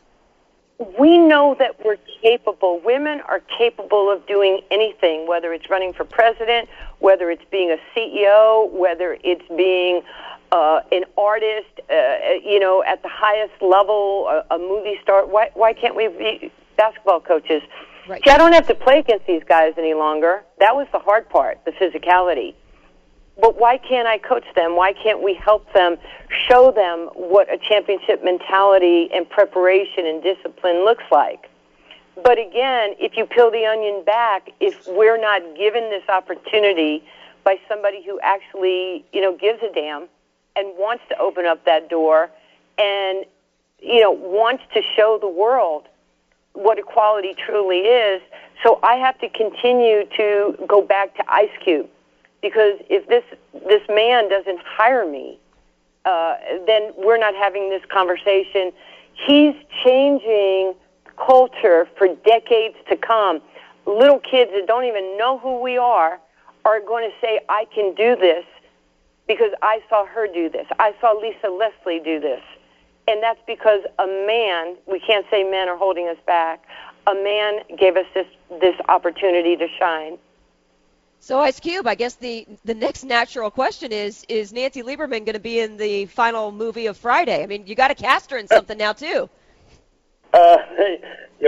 We know that we're capable. Women are capable of doing anything, whether it's running for president, whether it's being a CEO, whether it's being an artist, at the highest level, a movie star. Why can't we be basketball coaches? Right. See, I don't have to play against these guys any longer. That was the hard part, the physicality. But why can't I coach them? Why can't we help them, show them what a championship mentality and preparation and discipline looks like? But again, if you peel the onion back, if we're not given this opportunity by somebody who actually, gives a damn and wants to open up that door and, wants to show the world what equality truly is. So I have to continue to go back to Ice Cube. Because if this man doesn't hire me, then we're not having this conversation. He's changing culture for decades to come. Little kids that don't even know who we are going to say, I can do this because I saw her do this. I saw Lisa Leslie do this. And that's because a man, we can't say men are holding us back, a man gave us this opportunity to shine. So, Ice Cube, I guess the next natural question is Nancy Lieberman going to be in the final movie of Friday? I mean, you got to cast her in something now, too. Yeah,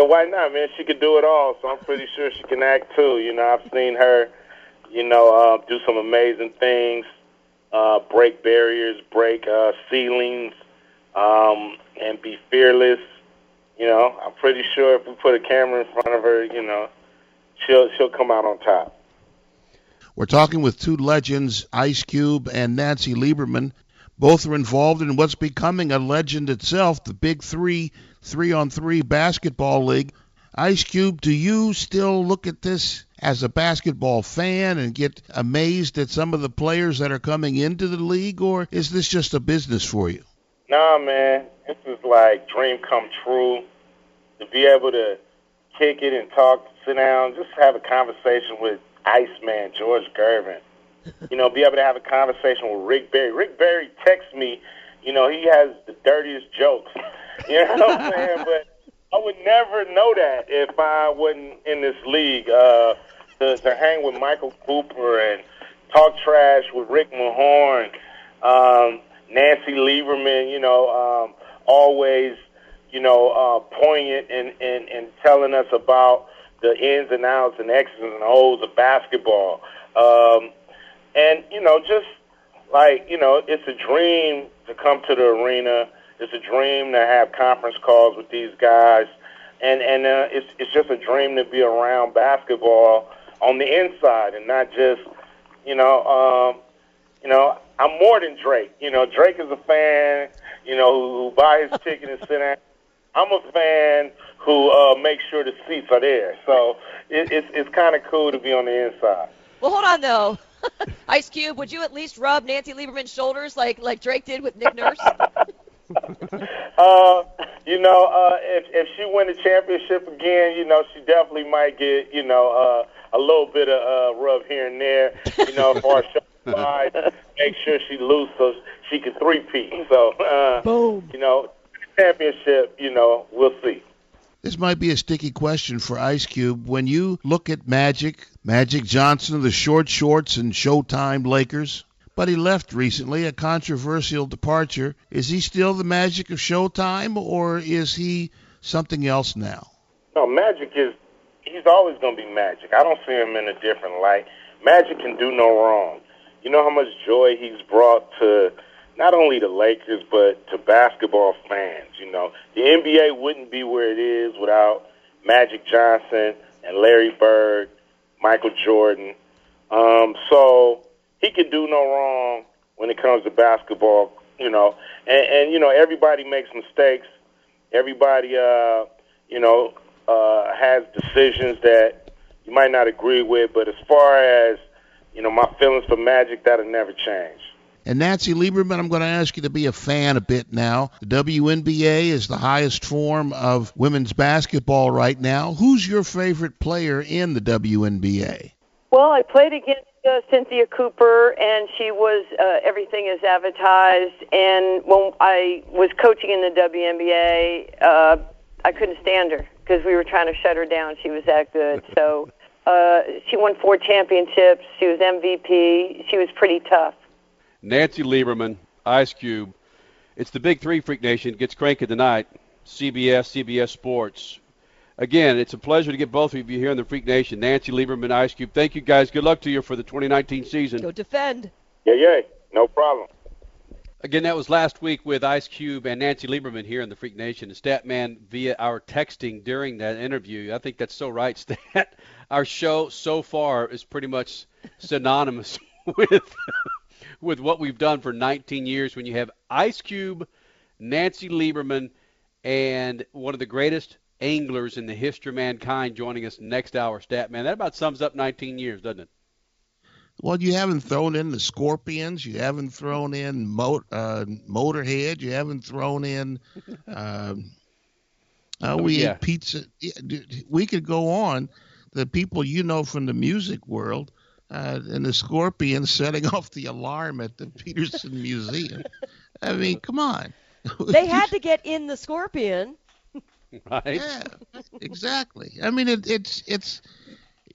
why not, man? She could do it all, so I'm pretty sure she can act, too. I've seen her, do some amazing things, break barriers, break ceilings, and be fearless. I'm pretty sure if we put a camera in front of her, she'll come out on top. We're talking with two legends, Ice Cube and Nancy Lieberman. Both are involved in what's becoming a legend itself, the Big Three, 3-on-3 basketball league. Ice Cube, do you still look at this as a basketball fan and get amazed at some of the players that are coming into the league, or is this just a business for you? Nah, man. This is like dream come true. To be able to kick it and talk, sit down, just have a conversation with Iceman, George Gervin. Be able to have a conversation with Rick Barry. Rick Barry texts me, he has the dirtiest jokes. You know what I'm saying? But I would never know that if I wasn't in this league. To hang with Michael Cooper and talk trash with Rick Mahorn, Nancy Lieberman, always, poignant and telling us about the ins and outs and X's and O's of basketball. It's a dream to come to the arena. It's a dream to have conference calls with these guys. And it's just a dream to be around basketball on the inside and not just, I'm more than Drake. You know, Drake is a fan, you know, who buys his ticket and sit down. I'm a fan who makes sure the seats are there. So it's kind of cool to be on the inside. Well, hold on, though. Ice Cube, would you at least rub Nancy Lieberman's shoulders like Drake did with Nick Nurse? If she wins the championship again, you know, she definitely might get, you know, a little bit of rub here and there, you know, for our show. Make sure she loses so she can three-peat. So, boom. You know, championship, you know, we'll see. This might be a sticky question for Ice Cube. When you look at Magic Johnson of the Short Shorts and Showtime Lakers, but he left recently, a controversial departure. Is he still the Magic of Showtime, or is he something else now? No, Magic is, he's always going to be Magic. I don't see him in a different light. Magic can do no wrong. You know how much joy he's brought to not only the Lakers, but to basketball fans, you know. The NBA wouldn't be where it is without Magic Johnson and Larry Bird, Michael Jordan. So he could do no wrong when it comes to basketball, you know. And you know, everybody makes mistakes. Everybody, has decisions that you might not agree with. But as far as, you know, my feelings for Magic, that'll never change. And Nancy Lieberman, I'm going to ask you to be a fan a bit now. The WNBA is the highest form of women's basketball right now. Who's your favorite player in the WNBA? Well, I played against Cynthia Cooper, and she was everything is advertised. And when I was coaching in the WNBA, I couldn't stand her because we were trying to shut her down. She was that good. So she won 4 championships. She was MVP. She was pretty tough. Nancy Lieberman, Ice Cube. It's the Big Three Freak Nation. It gets cranky tonight. CBS Sports. Again, it's a pleasure to get both of you here in the Freak Nation. Nancy Lieberman, Ice Cube. Thank you, guys. Good luck to you for the 2019 season. Go defend. Yeah. No problem. Again, that was last week with Ice Cube and Nancy Lieberman here in the Freak Nation. And Statman, via our texting during that interview, I think that's so right, Stat. Our show so far is pretty much synonymous with what we've done for 19 years when you have Ice Cube, Nancy Lieberman, and one of the greatest anglers in the history of mankind joining us next hour, Statman. That about sums up 19 years, doesn't it? Well, you haven't thrown in the Scorpions. You haven't thrown in Motorhead. You haven't thrown in ate pizza. We could go on. The people you know from the music world. And the Scorpions setting off the alarm at the Peterson Museum. I mean, come on. They had to get in the Scorpion. Right. Yeah, exactly. I mean, it's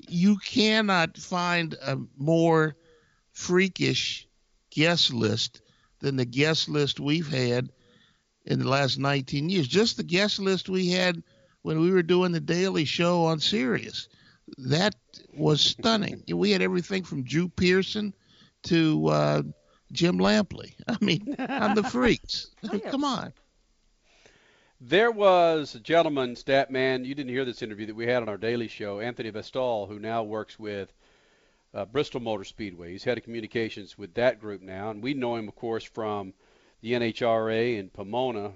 you cannot find a more freakish guest list than the guest list we've had in the last 19 years. Just the guest list we had when we were doing the Daily Show on Sirius. That was stunning. We had everything from Drew Pearson to Jim Lampley. I mean, I'm the freaks. Come on. There was a gentleman, Statman, you didn't hear this interview that we had on our Daily Show, Anthony Vestal, who now works with Bristol Motor Speedway. He's head of communications with that group now, and we know him, of course, from the NHRA in Pomona.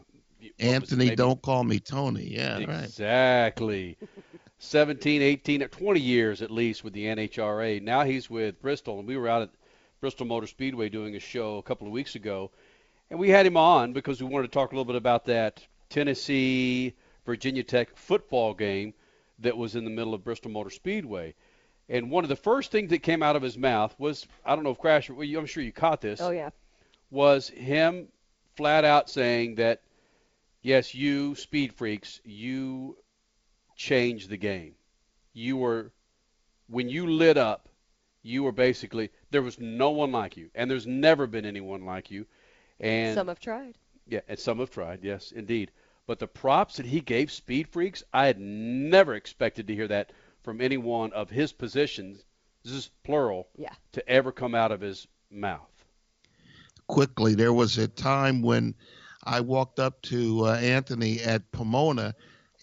Anthony, don't call me Tony. Yeah, exactly. Right. 17, 18, 20 years at least with the NHRA. Now he's with Bristol, and we were out at Bristol Motor Speedway doing a show a couple of weeks ago, and we had him on because we wanted to talk a little bit about that Tennessee-Virginia Tech football game that was in the middle of Bristol Motor Speedway. And one of the first things that came out of his mouth was, I don't know if Crasher, I'm sure you caught this. Oh, yeah. Was him flat out saying that, yes, you Speed Freaks, you change the game. You were, when you lit up, you were basically, there was no one like you, and there's never been anyone like you. And some have tried. Yeah, and some have tried, yes, indeed. But the props that he gave Speed Freaks, I had never expected to hear that from anyone of his positions, this is plural, to ever come out of his mouth. Quickly, there was a time when I walked up to Anthony at Pomona,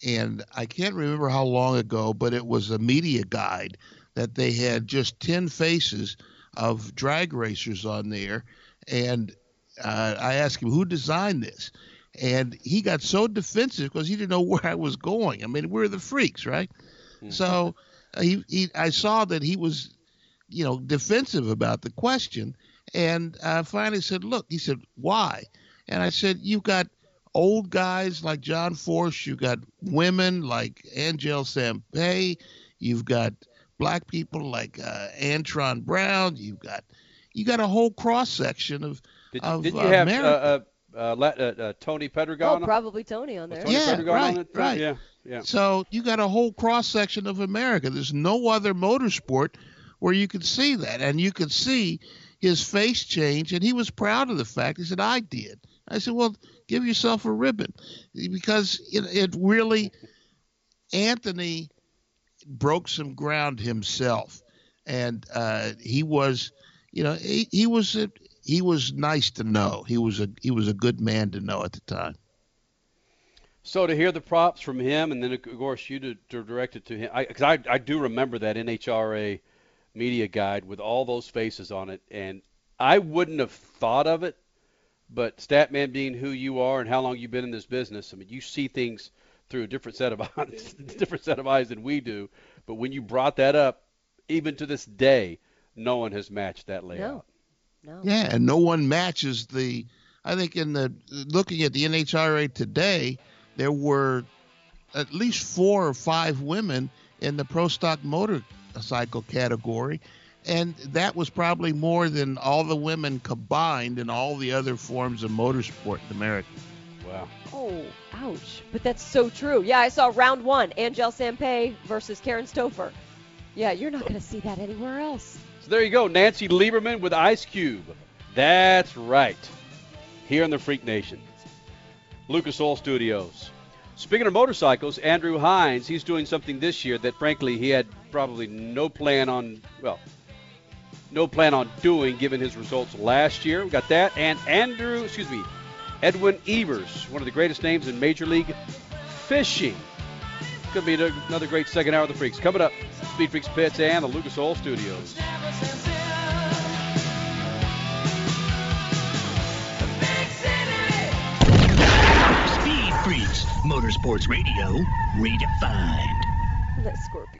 and I can't remember how long ago, but it was a media guide that they had just 10 faces of drag racers on there. And I asked him, who designed this? And he got so defensive because he didn't know where I was going. I mean, we're the freaks, right? Mm-hmm. So I saw that he was, you know, defensive about the question. And I finally said, look, he said, why? And I said, you've got old guys like John Force. You've got women like Angel Sampay. You've got black people like Antron Brown. You got a whole cross-section of America. Did you have Tony Pedregon? Oh, probably Tony on there. Tony Pedregon, right. Yeah. So you got a whole cross-section of America. There's no other motorsport where you could see that. And you could see his face change, and he was proud of the fact. He said, I did. I said, well, give yourself a ribbon, because it really – Anthony broke some ground himself, and he was – you know, he was nice to know. He was a good man to know at the time. So to hear the props from him, and then of course you to direct it to him, because I do remember that NHRA media guide with all those faces on it, and I wouldn't have thought of it, but Statman being who you are and how long you've been in this business, I mean, you see things through a different set of eyes, than we do. But when you brought that up, even to this day, no one has matched that layout. No. Yeah, and no one matches the. I think looking at the NHRA today, there were at least 4 or 5 women in the Pro Stock motorcycle category, and that was probably more than all the women combined in all the other forms of motorsport in America. Wow. Oh, ouch! But that's so true. Yeah, I saw round 1: Angel Sampay versus Karen Stoffer. Yeah, you're not going to see that anywhere else. There you go, Nancy Lieberman with Ice Cube. That's right. Here in the Freak Nation. Lucas Oil Studios. Speaking of motorcycles, Andrew Hines, he's doing something this year that, frankly, he had probably no plan on doing, given his results last year. We got that. And Edwin Evers, one of the greatest names in Major League Fishing. Going to be another great second hour of the Freaks. Coming up, Speed Freaks Pits and the Lucas Oil Studios. Speed Freaks, Motorsports Radio, redefined. Let's Scorpio.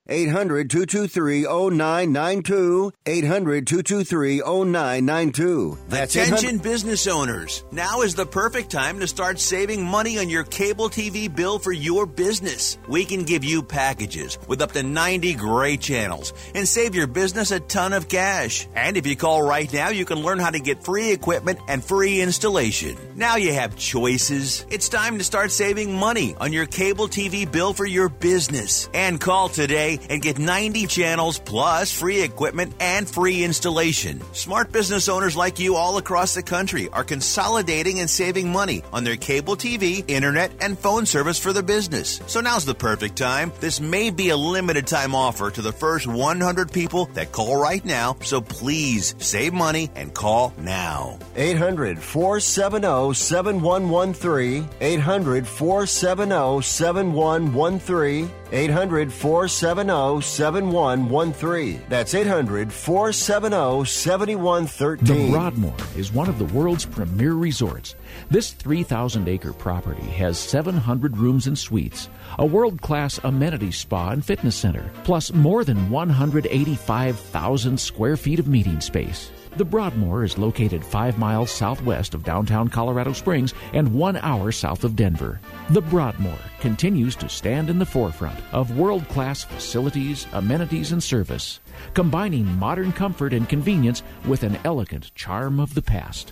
800-223-0992, 800-223-0992. That's Attention business owners. Now is the perfect time to start saving money on your cable TV bill for your business. We can give you packages with up to 90 great channels and save your business a ton of cash. And if you call right now, you can learn how to get free equipment and free installation. Now you have choices. It's time to start saving money on your cable TV bill for your business. And call today and get 90 channels plus free equipment and free installation. Smart business owners like you all across the country are consolidating and saving money on their cable TV, internet, and phone service for their business. So now's the perfect time. This may be a limited time offer to the first 100 people that call right now. So please save money and call now. 800-470-7113. 800-470-7113. 800-470-7113. That's 800-470-7113. The Broadmoor is one of the world's premier resorts. This 3,000-acre property has 700 rooms and suites, a world-class amenity spa and fitness center, plus more than 185,000 square feet of meeting space. The Broadmoor is located 5 miles southwest of downtown Colorado Springs and 1 hour south of Denver. The Broadmoor continues to stand in the forefront of world-class facilities, amenities, and service, combining modern comfort and convenience with an elegant charm of the past.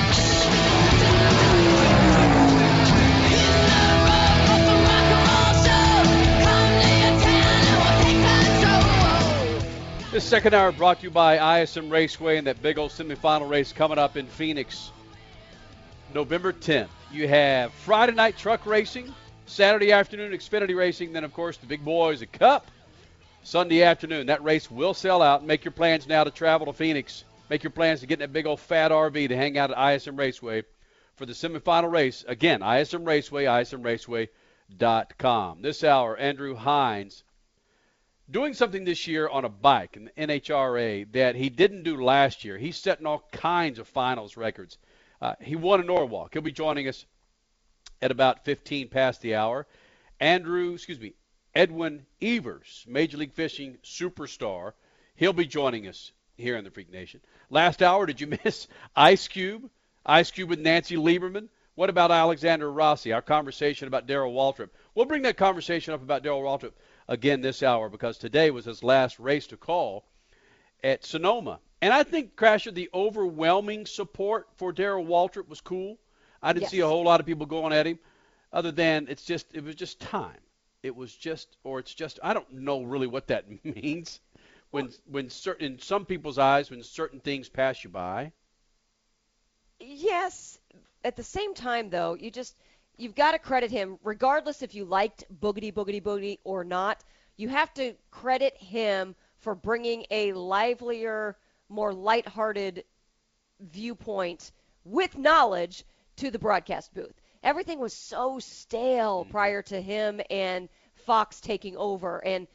This second hour brought to you by ISM Raceway and that big old semifinal race coming up in Phoenix, November 10th. You have Friday night truck racing, Saturday afternoon Xfinity racing, then, of course, the big boys, the Cup, Sunday afternoon. That race will sell out. Make your plans now to travel to Phoenix. Make your plans to get in that big old fat RV to hang out at ISM Raceway for the semifinal race. Again, ISM Raceway, ismraceway.com. This hour, Andrew Hines doing something this year on a bike in the NHRA that he didn't do last year. He's setting all kinds of finals records. He won in Norwalk. He'll be joining us at about 15 past the hour. Edwin Evers, Major League Fishing superstar. He'll be joining us here in the Freak Nation. Last hour, did you miss Ice Cube? Ice Cube with Nancy Lieberman. What about Alexander Rossi? Our conversation about Darrell Waltrip. We'll bring that conversation up about Darrell Waltrip again this hour, because today was his last race to call at Sonoma. And I think, Crasher, the overwhelming support for Darrell Waltrip was cool. I didn't see a whole lot of people going at him, other than it was just time. I don't know really what that means. When in some people's eyes, when certain things pass you by. Yes. At the same time, though, you've got to credit him, regardless if you liked Boogity Boogity Boogity or not. You have to credit him for bringing a livelier, more lighthearted viewpoint with knowledge to the broadcast booth. Everything was so stale prior to him and Fox taking over. And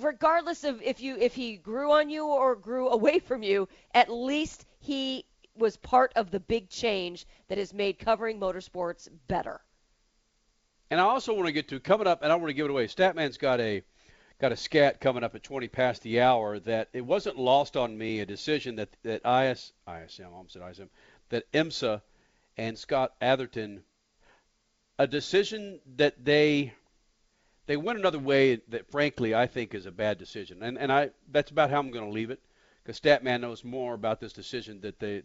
regardless of if he grew on you or grew away from you, at least he was part of the big change that has made covering motorsports better. And I also want to get to, coming up, and I want to give it away, Statman's got a scat coming up at 20 past the hour that it wasn't lost on me, a decision that IMSA and Scott Atherton, a decision that they went another way that, frankly, I think is a bad decision. And that's about how I'm going to leave it, because Statman knows more about this decision that they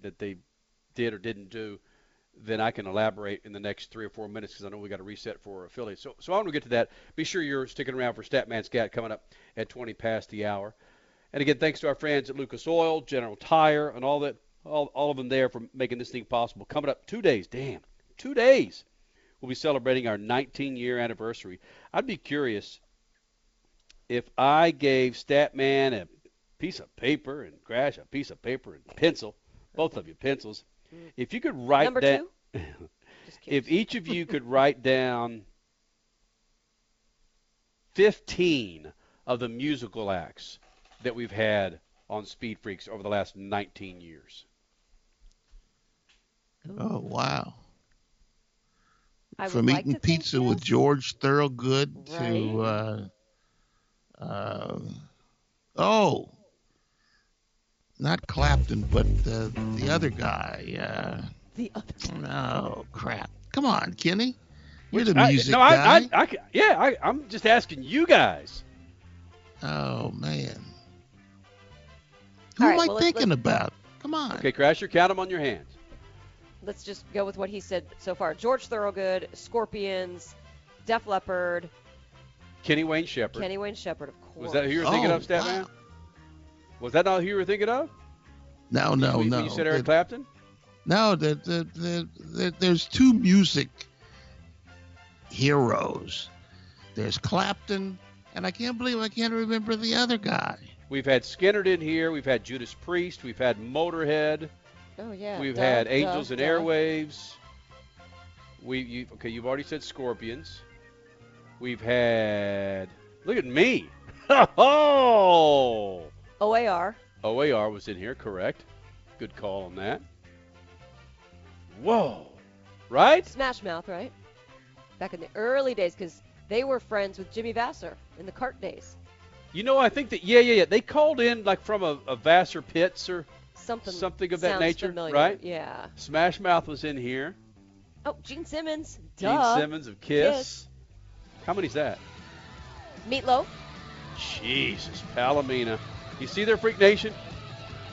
did or didn't do than I can elaborate in the next 3 or 4 minutes, because I know we got to reset for our affiliates. So I want to get to that. Be sure you're sticking around for Statman's Scat coming up at 20 past the hour. And again, thanks to our friends at Lucas Oil, General Tire, and all of them there for making this thing possible. Coming up 2 days, we'll be celebrating our 19-year anniversary. I'd be curious if I gave Statman a piece of paper and Crash a piece of paper and pencil, both of you pencils. If you could write number down, if each of you could write down 15 of the musical acts that we've had on Speed Freaks over the last 19 years. Ooh. Oh, wow. From eating pizza with George Thorogood to, not Clapton, but the other guy. The other guy. No, crap. Come on, Kenny. You're the music guy. I'm just asking you guys. Oh, man. Who am I thinking about? Come on. Okay, Crasher, count them on your hands. Let's just go with what he said so far. George Thorogood, Scorpions, Def Leppard. Kenny Wayne Shepherd, of course. Was that who you were thinking of, Statman? Wow. Was that not who you were thinking of? No. You said Eric Clapton? No, there's two music heroes. There's Clapton, and I can't believe I can't remember the other guy. We've had Skynyrd in here. We've had Judas Priest. We've had Motorhead. Oh, yeah. We've had Angels and Airwaves. You've already said Scorpions. We've had... Look at me. Oh! OAR. OAR was in here, correct. Good call on that. Whoa. Right? Smash Mouth, right? Back in the early days, because they were friends with Jimmy Vassar in the kart days. You know, I think that, yeah. They called in, like, from a Vassar Pits or... Something of that nature, familiar. Right? Yeah. Smash Mouth was in here. Oh, Gene Simmons. Duh. Gene Simmons of Kiss. How many's that? Meatloaf. Jesus, Palomina. You see their Freak Nation?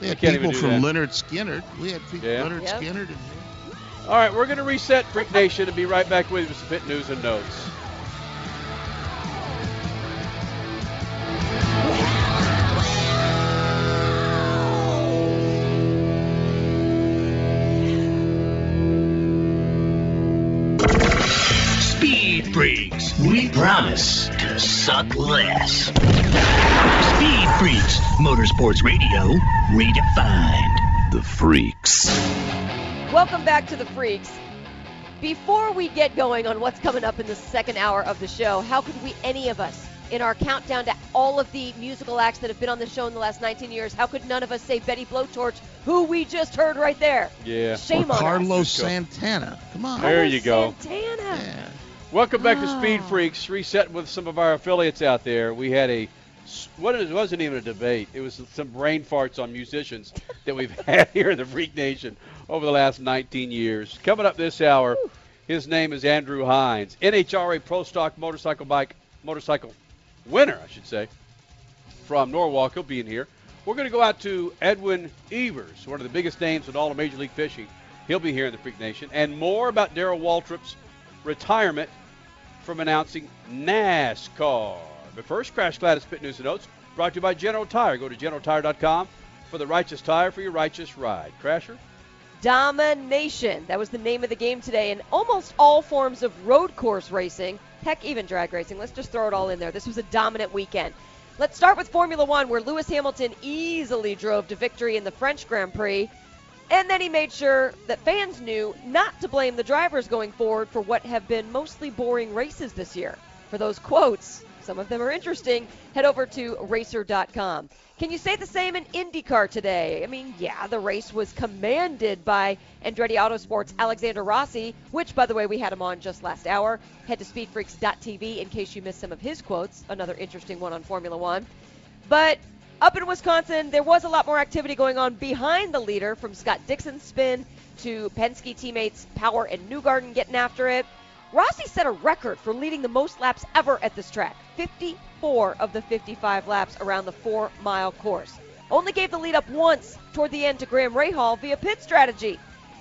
They had people from Lynyrd Skynyrd. We had people from Lynyrd Skynyrd in here. All right, we're going to reset Freak Nation and be right back with you with some pit news and notes. Freaks, we promise to suck less. Speed Freaks, Motorsports Radio, redefined. The Freaks. Welcome back to The Freaks. Before we get going on what's coming up in the second hour of the show, how could we, any of us, in our countdown to all of the musical acts that have been on the show in the last 19 years, how could none of us say Betty Blowtorch, who we just heard right there? Yeah. Shame on Carlos Santana. Come on. There you go. Santana. Yeah. Welcome back to Speed Freaks, resetting with some of our affiliates out there. We had it wasn't even a debate. It was some brain farts on musicians that we've had here in the Freak Nation over the last 19 years. Coming up this hour, his name is Andrew Hines, NHRA Pro Stock motorcycle winner, I should say, from Norwalk. He'll be in here. We're going to go out to Edwin Evers, one of the biggest names in all of Major League Fishing. He'll be here in the Freak Nation. And more about Darrell Waltrip's retirement from announcing NASCAR. But first, Crash Gladys Pit News and Notes, brought to you by General Tire. Go to GeneralTire.com for the righteous tire for your righteous ride. Crasher? Domination. That was the name of the game today in almost all forms of road course racing. Heck, even drag racing. Let's just throw it all in there. This was a dominant weekend. Let's start with Formula One, where Lewis Hamilton easily drove to victory in the French Grand Prix. And then he made sure that fans knew not to blame the drivers going forward for what have been mostly boring races this year. For those quotes, some of them are interesting, head over to racer.com. Can you say the same in IndyCar today? I mean, yeah, the race was commanded by Andretti Autosport's Alexander Rossi, which, by the way, we had him on just last hour. Head to speedfreaks.tv in case you missed some of his quotes, another interesting one on Formula One. But... up in Wisconsin, there was a lot more activity going on behind the leader, from Scott Dixon's spin to Penske teammates Power and Newgarden getting after it. Rossi set a record for leading the most laps ever at this track, 54 of the 55 laps around the 4-mile course. Only gave the lead up once toward the end to Graham Rahal via pit strategy.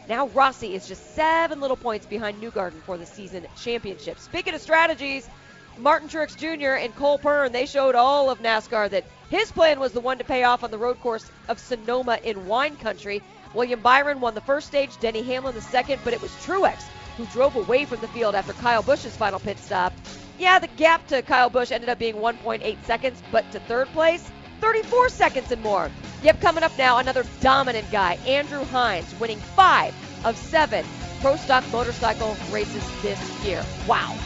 Now Rossi is just 7 little points behind Newgarden for the season championship. Speaking of strategies, Martin Truex Jr. and Cole Pern, they showed all of NASCAR that his plan was the one to pay off on the road course of Sonoma in wine country. William Byron won the first stage, Denny Hamlin the second, but it was Truex who drove away from the field after Kyle Busch's final pit stop. Yeah, the gap to Kyle Busch ended up being 1.8 seconds, but to third place, 34 seconds and more. Yep, coming up now, another dominant guy, Andrew Hines, winning 5 of 7 Pro Stock motorcycle races this year. Wow.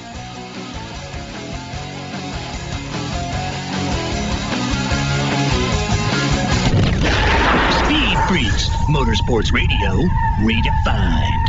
Motorsports Radio, redefined.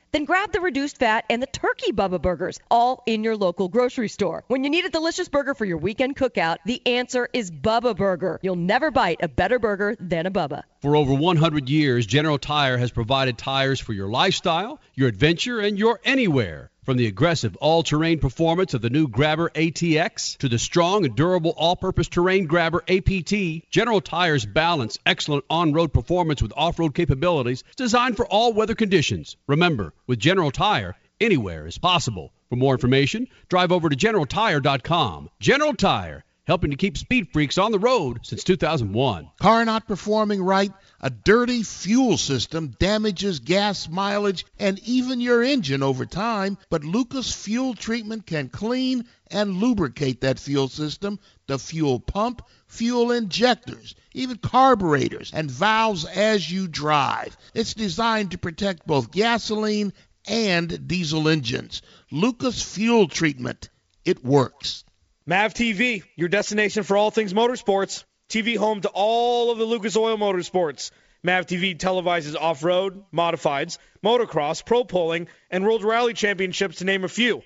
Then grab the reduced fat and the turkey Bubba Burgers, all in your local grocery store. When you need a delicious burger for your weekend cookout, the answer is Bubba Burger. You'll never bite a better burger than a Bubba. For over 100 years, General Tire has provided tires for your lifestyle, your adventure, and your anywhere. From the aggressive all-terrain performance of the new Grabber ATX to the strong and durable all-purpose terrain Grabber APT, General Tire's balance, excellent on-road performance with off-road capabilities designed for all weather conditions. Remember, with General Tire, anywhere is possible. For more information, drive over to GeneralTire.com. General Tire, helping to keep Speed Freaks on the road since 2001. Car not performing right, a dirty fuel system damages gas mileage and even your engine over time, but Lucas Fuel Treatment can clean and lubricate that fuel system, the fuel pump, fuel injectors, even carburetors and valves as you drive. It's designed to protect both gasoline and diesel engines. Lucas Fuel Treatment. It works. MAV TV, your destination for all things motorsports. TV home to all of the Lucas Oil Motorsports. MAV TV televises off-road, modifieds, motocross, pro polling, and World Rally Championships, to name a few.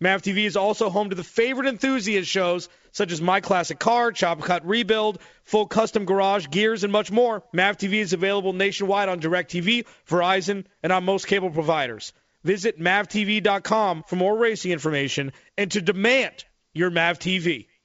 MAV TV is also home to the favorite enthusiast shows such as My Classic Car, Chop Cut Rebuild, Full Custom Garage, Gears, and much more. MAV TV is available nationwide on DirecTV, Verizon, and on most cable providers. Visit MAVTV.com for more racing information and to demand your MAV TV.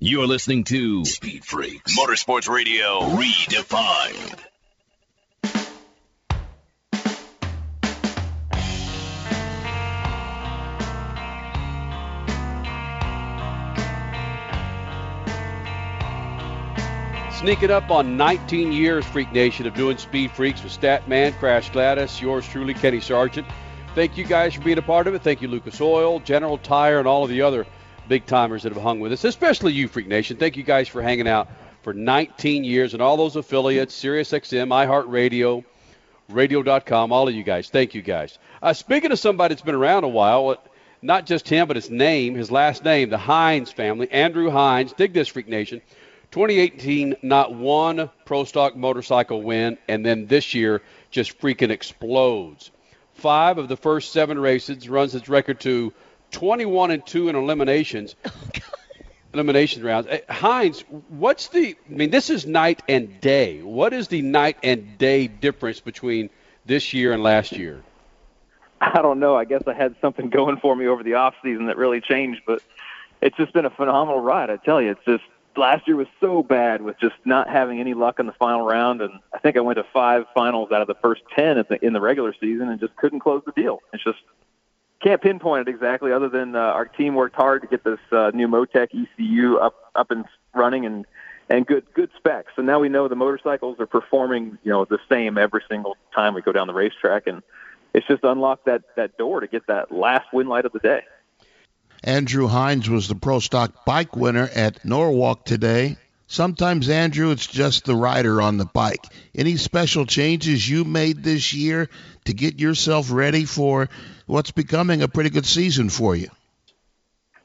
You're listening to Speed Freaks Motorsports Radio Redefined. Sneaking up on 19 years, Freak Nation, of doing Speed Freaks with Statman, Crash Gladys, yours truly, Kenny Sargent. Thank you guys for being a part of it. Thank you, Lucas Oil, General Tire, and all of the other big-timers that have hung with us, especially you, Freak Nation. Thank you guys for hanging out for 19 years, and all those affiliates, SiriusXM, iHeartRadio, Radio.com, all of you guys. Thank you guys. Speaking of somebody that's been around a while, not just him, but his name, his last name, the Hines family, Andrew Hines. Dig this, Freak Nation. 2018, not one Pro Stock motorcycle win, and then this year just freaking explodes. 5 of the first 7 races, runs its record to 21-2 in eliminations, elimination rounds. Hines, what's the? I mean, this is night and day. What is the night and day difference between this year and last year? I don't know. I guess I had something going for me over the off season that really changed, but it's just been a phenomenal ride. I tell you, it's just last year was so bad with just not having any luck in the final round, and I think I went to 5 finals out of the first 10 in the regular season, and just couldn't close the deal. It's just. Can't pinpoint it exactly, other than our team worked hard to get this new Motec ECU up and running and good specs. So now we know the motorcycles are performing, you know, the same every single time we go down the racetrack, and it's just unlocked that door to get that last win light of the day. Andrew Hines was the Pro Stock bike winner at Norwalk today. Sometimes, Andrew, it's just the rider on the bike. Any special changes you made this year to get yourself ready for what's becoming a pretty good season for you?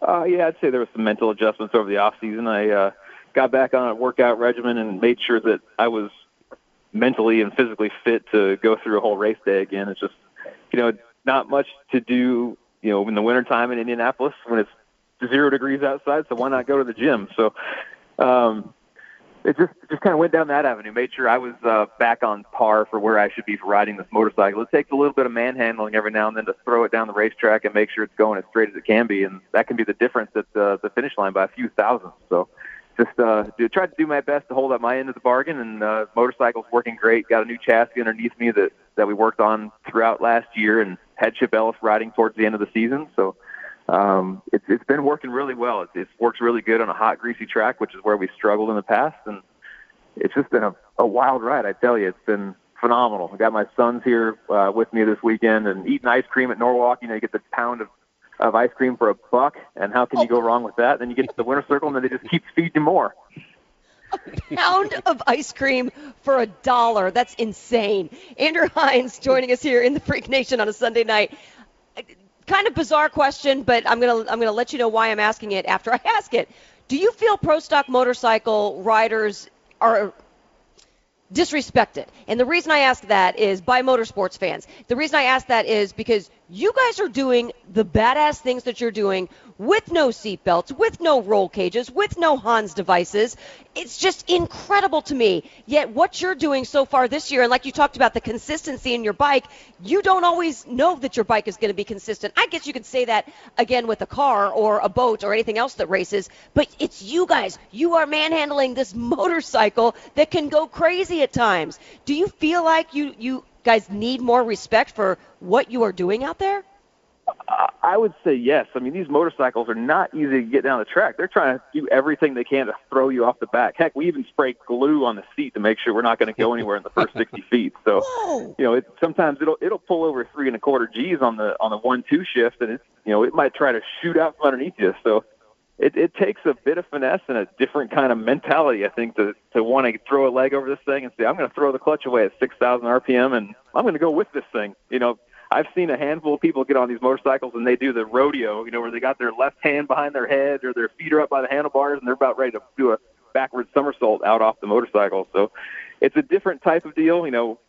Yeah, I'd say there were some mental adjustments over the off season. I got back on a workout regimen and made sure that I was mentally and physically fit to go through a whole race day again. It's just, you know, not much to do, you know, in the wintertime in Indianapolis when it's 0 degrees outside, so why not go to the gym? So it just kind of went down that avenue, made sure I was back on par for where I should be for riding this motorcycle. It takes a little bit of manhandling every now and then to throw it down the racetrack and make sure it's going as straight as it can be, and that can be the difference at the finish line by a few thousandths. So just tried to do my best to hold up my end of the bargain, and motorcycle's working great. Got a new chassis underneath me that we worked on throughout last year, and had Chip Ellis riding towards the end of the season. So it's been working really well. It's worked really good on a hot, greasy track, which is where we struggled in the past. And it's just been a wild ride, I tell you. It's been phenomenal. I got my sons here with me this weekend and eating ice cream at Norwalk. You know, you get the pound of ice cream for $1, and how can you go wrong with that? Then you get to the winner's circle, and then they just keep feeding you more. A pound of ice cream for $1. That's insane. Andrew Hines joining us here in the Freak Nation on a Sunday night. Kind of bizarre question, but I'm gonna let you know why I'm asking it after I ask it. Do you feel Pro Stock motorcycle riders are disrespected? And the reason I ask that is by motorsports fans. The reason I ask that is because you guys are doing the badass things that you're doing with no seatbelts, with no roll cages, with no Hans devices. It's just incredible to me. Yet what you're doing so far this year, and like you talked about the consistency in your bike, you don't always know that your bike is going to be consistent. I guess you could say that again with a car or a boat or anything else that races, but it's you guys. You are manhandling this motorcycle that can go crazy at times. Do you feel like you guys need more respect for what you are doing out there? I would say yes. I mean, these motorcycles are not easy to get down the track. They're trying to do everything they can to throw you off the back. Heck, we even spray glue on the seat to make sure we're not going to go anywhere in the first 60 feet. So, you know, sometimes it'll pull over 3.25 Gs on the 1-2 shift, and it's, you know, it might try to shoot out from underneath you. So it takes a bit of finesse and a different kind of mentality, I think, to want to throw a leg over this thing and say, I'm going to throw the clutch away at 6,000 RPM, and I'm going to go with this thing. You know, I've seen a handful of people get on these motorcycles and they do the rodeo, you know, where they got their left hand behind their head or their feet are up by the handlebars and they're about ready to do a backward somersault out off the motorcycle. So it's a different type of deal. You know,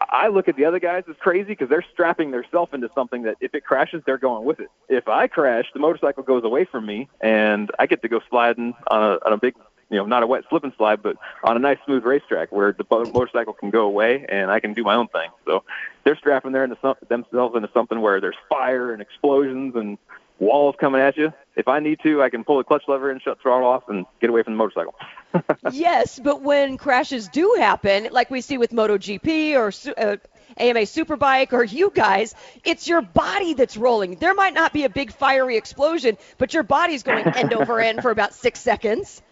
I look at the other guys as crazy because they're strapping themselves into something that if it crashes, they're going with it. If I crash, the motorcycle goes away from me and I get to go sliding on a big, you know, not a wet slip and slide, but on a nice smooth racetrack where the motorcycle can go away and I can do my own thing. So they're strapping themselves into something where there's fire and explosions and walls coming at you. If I need to, I can pull the clutch lever and shut throttle off and get away from the motorcycle. Yes, but when crashes do happen, like we see with MotoGP or AMA Superbike or you guys, it's your body that's rolling. There might not be a big fiery explosion, but your body's going end over end for about 6 seconds.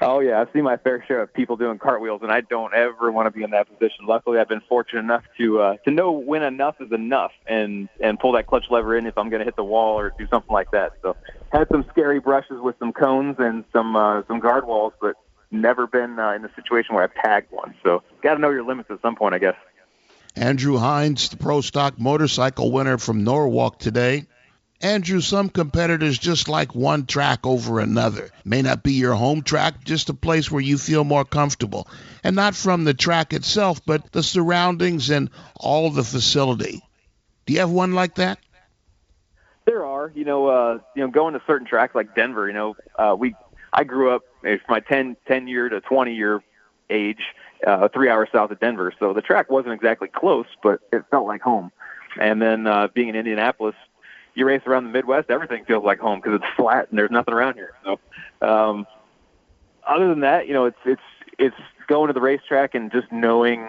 Oh, yeah, I've seen my fair share of people doing cartwheels, and I don't ever want to be in that position. Luckily, I've been fortunate enough to know when enough is enough and pull that clutch lever in if I'm going to hit the wall or do something like that. So had some scary brushes with some cones and some guard walls, but never been in a situation where I've tagged one. So got to know your limits at some point, I guess. Andrew Hines, the Pro Stock motorcycle winner from Norwalk today. Andrew, some competitors just like one track over another. May not be your home track, just a place where you feel more comfortable. And not from the track itself, but the surroundings and all the facility. Do you have one like that? There are. You know, going to certain tracks like Denver, you know, I grew up, it's my 10-year to 20-year age, 3 hours south of Denver. So the track wasn't exactly close, but it felt like home. And then being in Indianapolis, you race around the Midwest, everything feels like home because it's flat and there's nothing around here. So, other than that, you know, it's going to the racetrack and just knowing.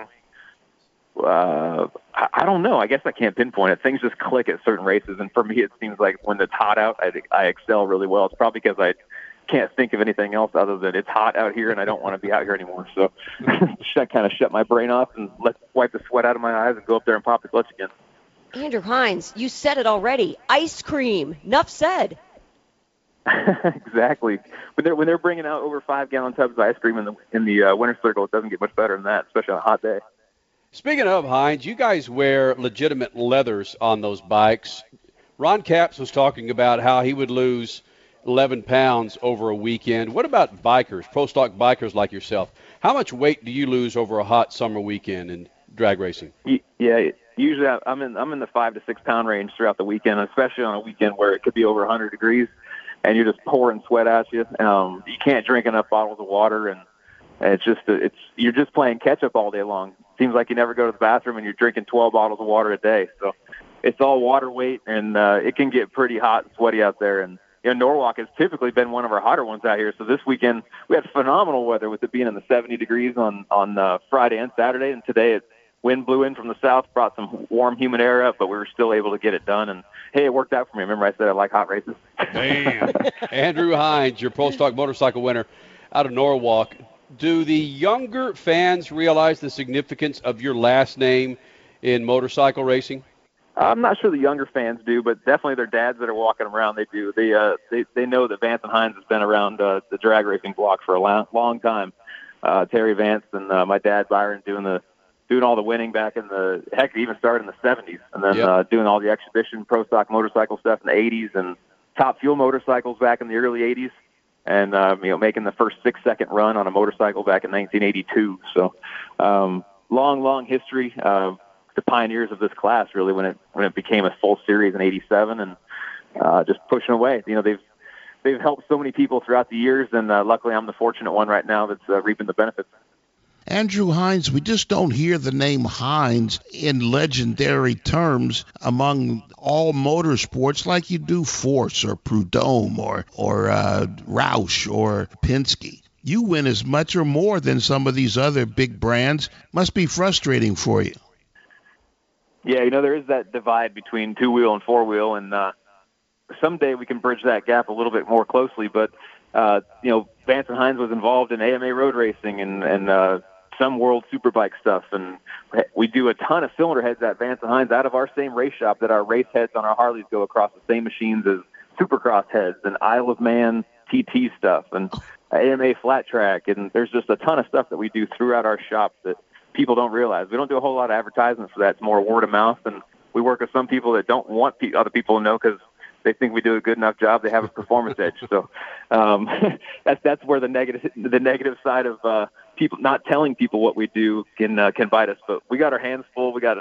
I don't know. I guess I can't pinpoint it. Things just click at certain races, and for me, it seems like when it's hot out, I excel really well. It's probably because I can't think of anything else other than it's hot out here and I don't want to be out here anymore. So, I kind of shut my brain off and wipe the sweat out of my eyes and go up there and pop the clutch again. Andrew Hines, you said it already. Ice cream. Enough said. Exactly. When they're bringing out over 5 gallon tubs of ice cream in the winter circle, it doesn't get much better than that, especially on a hot day. Speaking of Hines, you guys wear legitimate leathers on those bikes. Ron Capps was talking about how he would lose 11 pounds over a weekend. What about bikers, pro stock bikers like yourself? How much weight do you lose over a hot summer weekend in drag racing? Yeah, usually I'm in the 5 to 6 pound range throughout the weekend, especially on a weekend where it could be over 100 degrees and you're just pouring sweat at you. You can't drink enough bottles of water, and it's you're just playing catch up all day long. Seems like you never go to the bathroom, and you're drinking 12 bottles of water a day. So it's all water weight, and it can get pretty hot and sweaty out there. And you know, Norwalk has typically been one of our hotter ones out here. So this weekend we had phenomenal weather, with it being in the 70 degrees on Friday and Saturday, and today it's wind blew in from the south, brought some warm, humid air up, but we were still able to get it done. And, hey, it worked out for me. Remember I said I like hot races? Man. Andrew Hines, your Pro Stock motorcycle winner out of Norwalk. Do the younger fans realize the significance of your last name in motorcycle racing? I'm not sure the younger fans do, but definitely their dads that are walking around, they do. They know that Vance and Hines has been around the drag racing block for a long time. Terry Vance and my dad, Byron, doing all the winning back in the – heck, even started in the 70s. And then doing all the exhibition pro stock motorcycle stuff in the 80s, and top fuel motorcycles back in the early 80s. And, making the first 6-second run on a motorcycle back in 1982. So long history. The pioneers of this class, really, when it became a full series in 87, and just pushing away. You know, they've helped so many people throughout the years, and luckily I'm the fortunate one right now that's reaping the benefits. Andrew Hines, we just don't hear the name Hines in legendary terms among all motorsports like you do Force or Prudhomme or Roush or Penske. You win as much or more than some of these other big brands. Must be frustrating for you. Yeah, there is that divide between two-wheel and four-wheel, and someday we can bridge that gap a little bit more closely, but Vance and Hines was involved in AMA road racing and some World Superbike stuff, and we do a ton of cylinder heads at Vance and Hines out of our same race shop that our race heads on our Harleys go across the same machines as Supercross heads and Isle of Man TT stuff and AMA flat track, and there's just a ton of stuff that we do throughout our shop that people don't realize. We don't do a whole lot of advertisements for that. It's more word of mouth, and we work with some people that don't want other people to know because they think we do a good enough job. They have a performance edge. So that's where the negative side of people not telling people what we do can bite us. But we got our hands full. We got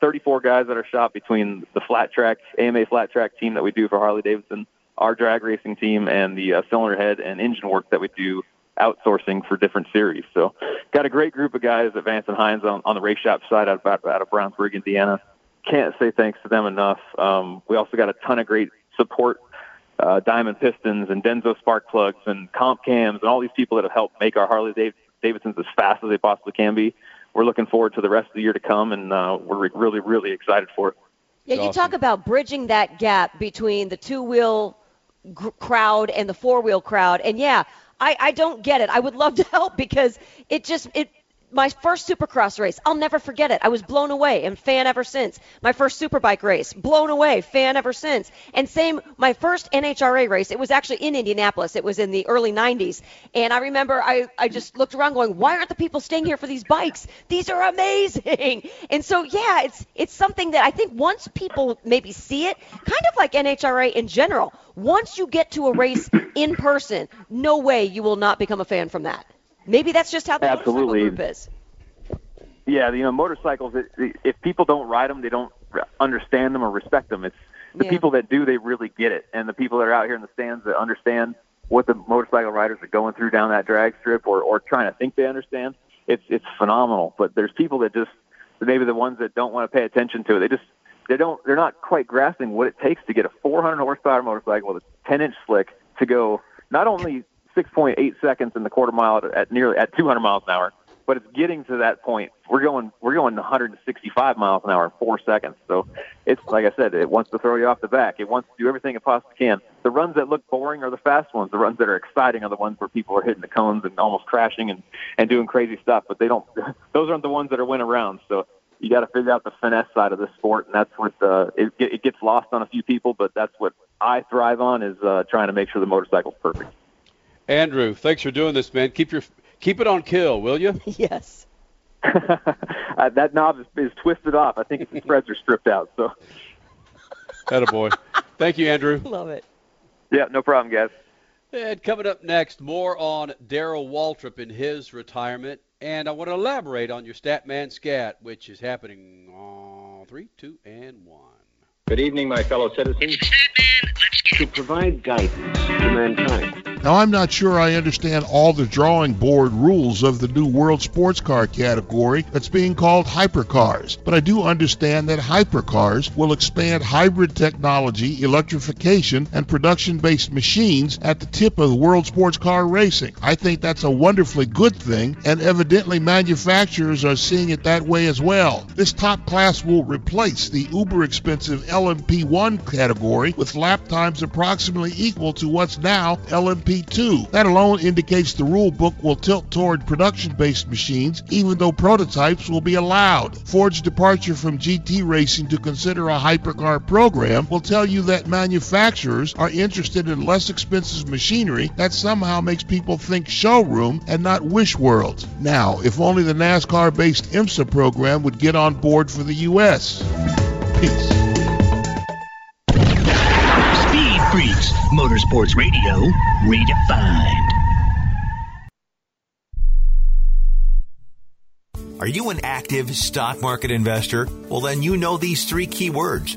34 guys at our shop between the flat track AMA flat track team that we do for Harley Davidson, our drag racing team, and the cylinder head and engine work that we do outsourcing for different series. So got a great group of guys at Vance and Hines on the race shop side out of Brownsburg, Indiana. Can't say thanks to them enough. We also got a ton of great support, Diamond Pistons and Denso Spark Plugs and Comp Cams and all these people that have helped make our Harley-Davidsons as fast as they possibly can be. We're looking forward to the rest of the year to come, and we're really, really excited for it. Yeah, you talk about bridging that gap between the two-wheel crowd and the four-wheel crowd, and I don't get it. I would love to help because my first Supercross race, I'll never forget it. I was blown away and fan ever since. My first Superbike race, blown away, fan ever since. And same, my first NHRA race, it was actually in Indianapolis. It was in the early 90s. And I remember I just looked around going, why aren't the people staying here for these bikes? These are amazing. And so, it's something that I think once people maybe see it, kind of like NHRA in general, once you get to a race in person, no way you will not become a fan from that. Maybe that's just how the motorcycle group is. Yeah, motorcycles, if people don't ride them, they don't understand them or respect them. It's the people that do, they really get it. And the people that are out here in the stands that understand what the motorcycle riders are going through down that drag strip or trying to think they understand, it's phenomenal. But there's people that just, maybe the ones that don't want to pay attention to it, they're not quite grasping what it takes to get a 400-horsepower motorcycle with a 10-inch slick to go not only 6.8 seconds in the quarter mile at 200 miles an hour, but it's getting to that point. We're going 165 miles an hour in 4 seconds. So it's like I said, it wants to throw you off the back. It wants to do everything it possibly can. The runs that look boring are the fast ones. The runs that are exciting are the ones where people are hitting the cones and almost crashing and doing crazy stuff. But those aren't the ones that are win around. So you got to figure out the finesse side of this sport, and that's what it gets lost on a few people. But that's what I thrive on is trying to make sure the motorcycle's perfect. Andrew, thanks for doing this, man. Keep it on kill, will you? Yes. That knob is twisted off. I think the threads are stripped out. So. Attaboy. Thank you, Andrew. Love it. Yeah, no problem, guys. And coming up next, more on Darrell Waltrip and his retirement. And I want to elaborate on your Statman Scat, which is happening on 3, 2, and 1. Good evening, my fellow citizens. To provide guidance to mankind. Now, I'm not sure I understand all the drawing board rules of the new world sports car category that's being called hypercars, but I do understand that hypercars will expand hybrid technology, electrification, and production-based machines at the tip of the world sports car racing. I think that's a wonderfully good thing, and evidently manufacturers are seeing it that way as well. This top class will replace the uber-expensive LMP1 category with lap times approximately equal to what's now LMP2. That alone indicates the rule book will tilt toward production-based machines, even though prototypes will be allowed. Ford's departure from GT racing to consider a hypercar program will tell you that manufacturers are interested in less expensive machinery that somehow makes people think showroom and not wish worlds. Now, if only the NASCAR-based IMSA program would get on board for the U.S. Peace. Speed Freaks, Motorsports Radio, redefined. Are you an active stock market investor? Well, then you know these three key words: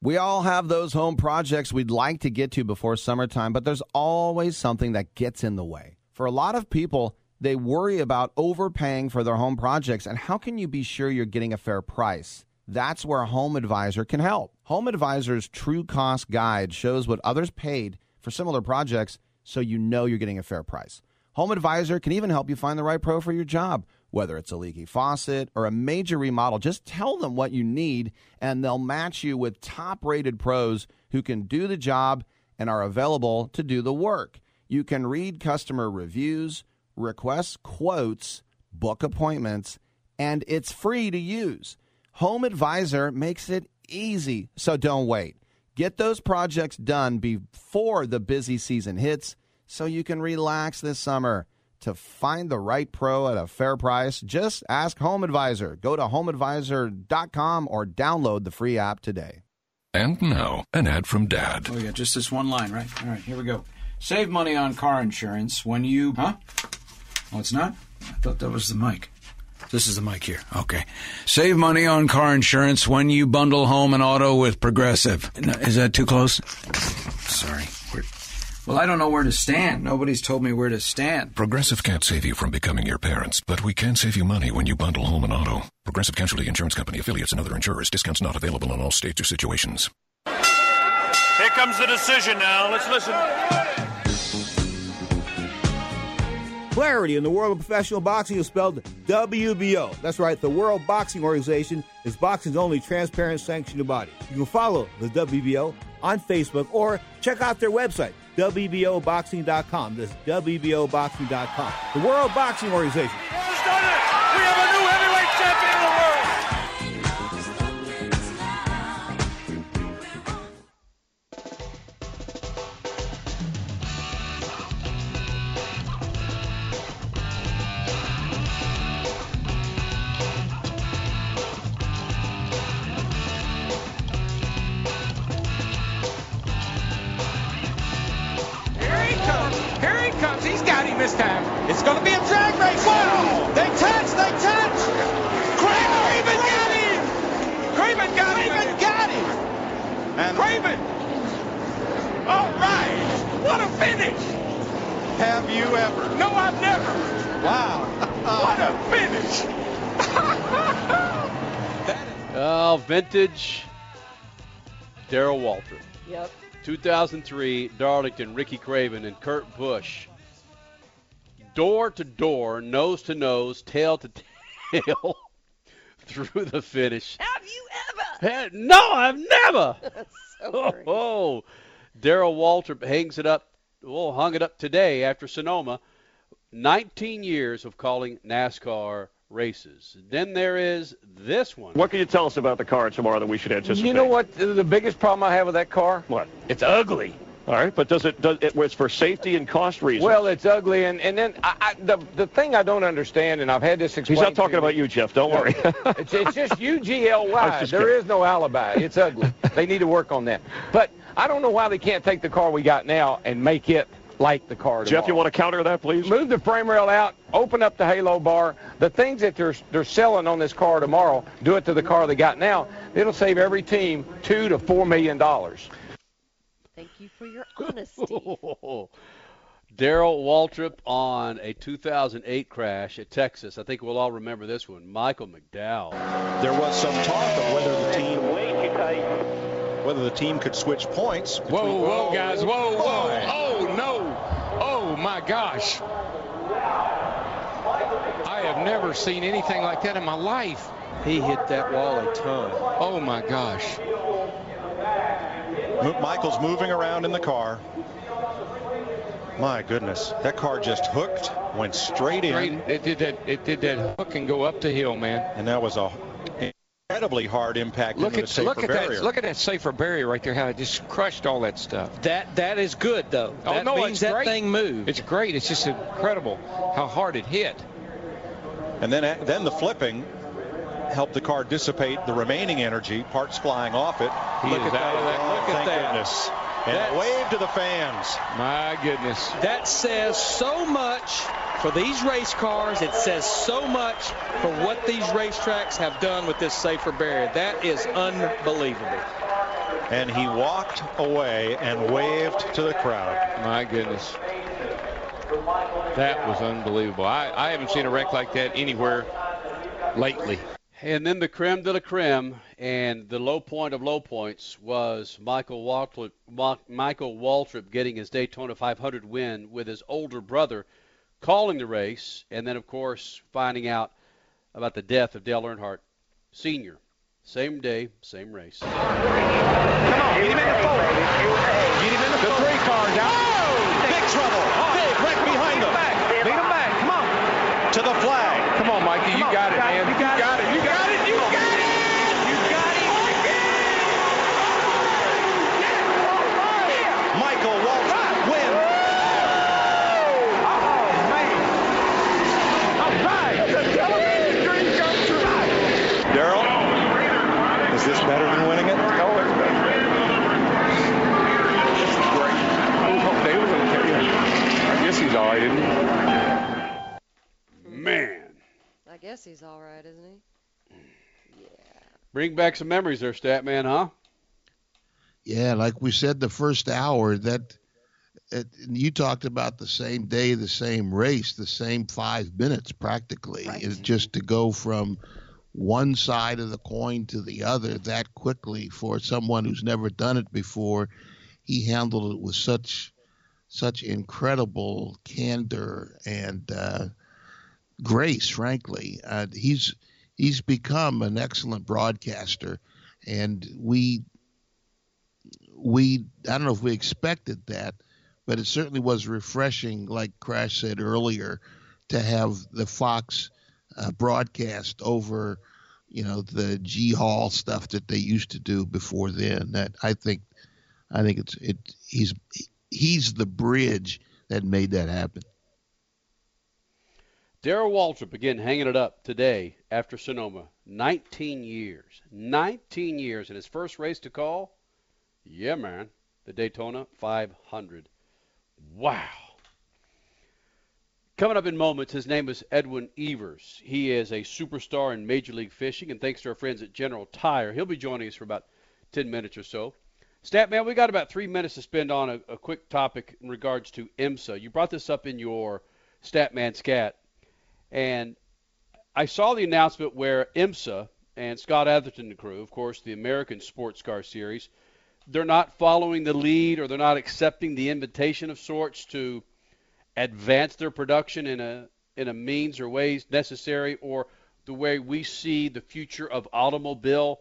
We all have those home projects we'd like to get to before summertime, but there's always something that gets in the way. For a lot of people, they worry about overpaying for their home projects, and how can you be sure you're getting a fair price? That's where Home Advisor can help. Home Advisor's True Cost Guide shows what others paid for similar projects, so you know you're getting a fair price. Home Advisor can even help you find the right pro for your job. Whether it's a leaky faucet or a major remodel, just tell them what you need, and they'll match you with top-rated pros who can do the job and are available to do the work. You can read customer reviews, request quotes, book appointments, and it's free to use. Home Advisor makes it easy, so don't wait. Get those projects done before the busy season hits so you can relax this summer. To find the right pro at a fair price, just ask Home Advisor. Go to homeadvisor.com or download the free app today. And now, an ad from Dad. Oh, yeah, just this one line, right? All right, here we go. Save money on car insurance when you... Huh? Oh, it's not? I thought that was the mic. This is the mic here. Okay. Save money on car insurance when you bundle home and auto with Progressive. Is that too close? Sorry. Well, I don't know where to stand. Nobody's told me where to stand. Progressive can't save you from becoming your parents, but we can save you money when you bundle home and auto. Progressive Casualty Insurance Company, affiliates, and other insurers. Discounts not available in all states or situations. Here comes the decision now. Let's listen. Clarity in the world of professional boxing is spelled WBO. That's right. The World Boxing Organization is boxing's only transparent, sanctioned body. You can follow the WBO on Facebook or check out their website, WBOBoxing.com. That's WBOBoxing.com. The World Boxing Organization. He has done it! We have a new heavyweight champion of the world. Here he comes. He's got him this time. It's going to be a drag race. Wow! They touch. Craven got him. And Craven. All right. What a finish. Have you ever? No, I've never. Wow. What a finish. Vintage Darrell Waltrip. Yep. 2003 Darlington, Ricky Craven and Kurt Busch. Door to door, nose to nose, tail to tail through the finish. Have you ever? No, I've never. That's so great. Oh, Darrell Waltrip hangs it up. Well, hung it up today after Sonoma. 19 years of calling NASCAR races. Then there is this one. What can you tell us about the car tomorrow that we should anticipate? You know what? The biggest problem I have with that car? What? It's ugly. All right, but does it was for safety and cost reasons? Well, it's ugly, and then the thing I don't understand, and I've had this explained. He's not talking about you, Jeff. Don't worry. It's just UGLY. There is no alibi. It's ugly. They need to work on that. But I don't know why they can't take the car we got now and make it like the car tomorrow. Jeff, you want to counter that, please? Move the frame rail out. Open up the halo bar. The things that they're selling on this car tomorrow, do it to the car they got now. It'll save every team $2 to $4 million. Thank you for your honesty. Darrell Waltrip on a 2008 crash at Texas. I think we'll all remember this one. Michael McDowell. There was some talk of whether the team could switch points. Whoa, guys. Whoa. Oh, no. Oh, my gosh. I have never seen anything like that in my life. He hit that wall a ton. Oh, my gosh. Michael's moving around in the car. My goodness, that car just hooked, went straight in. It did that hook and go up the hill, man. And that was an incredibly hard impact. Look at the safer barrier. Look at that safer barrier right there, how it just crushed all that stuff. That is good, though. That thing moved. It's great. It's just incredible how hard it hit. And then the flipping helped the car dissipate the remaining energy, parts flying off it. Look at that. Thank goodness. And a wave to the fans. My goodness. That says so much for these race cars. It says so much for what these racetracks have done with this safer barrier. That is unbelievable. And he walked away and waved to the crowd. My goodness. That was unbelievable. I haven't seen a wreck like that anywhere lately. And then the creme de la creme, and the low point of low points was Michael Waltrip getting his Daytona 500 win with his older brother calling the race, and then, of course, finding out about the death of Dale Earnhardt Sr. Same day, same race. Come on, get him in the four. Get him in the four. The three car down. Oh, big trouble. Big wreck behind them. Lead him back. Come on. To the flag. Come on, Mikey. You got it, man. Is this better than winning it? No, it's better. This is great. I hope Dale was okay. I guess he's all right, isn't he? Man. I guess he's all right, isn't he? Yeah. Bring back some memories there, Statman, huh? Yeah, like we said the first hour, you talked about the same day, the same race, the same 5 minutes practically. Right. It's just to go from one side of the coin to the other that quickly for someone who's never done it before. He handled it with such incredible candor and grace, frankly. He's become an excellent broadcaster, and we I don't know if we expected that, but it certainly was refreshing, like Crash said earlier, to have the Fox broadcast over, the G Hall stuff that they used to do before then. That I think he's the bridge that made that happen. Darrell Waltrip again hanging it up today after Sonoma. 19 years in his first race to call. Yeah, man, the Daytona 500. Wow. Coming up in moments, his name is Edwin Evers. He is a superstar in Major League Fishing, and thanks to our friends at General Tire, he'll be joining us for about 10 minutes or so. Statman, we got about 3 minutes to spend on a quick topic in regards to IMSA. You brought this up in your Statman Scat, And I saw the announcement where IMSA and Scott Atherton and crew, of course, the American Sports Car Series, they're not following the lead, or they're not accepting the invitation of sorts to advance their production in a means or ways necessary, or the way we see the future of automobile,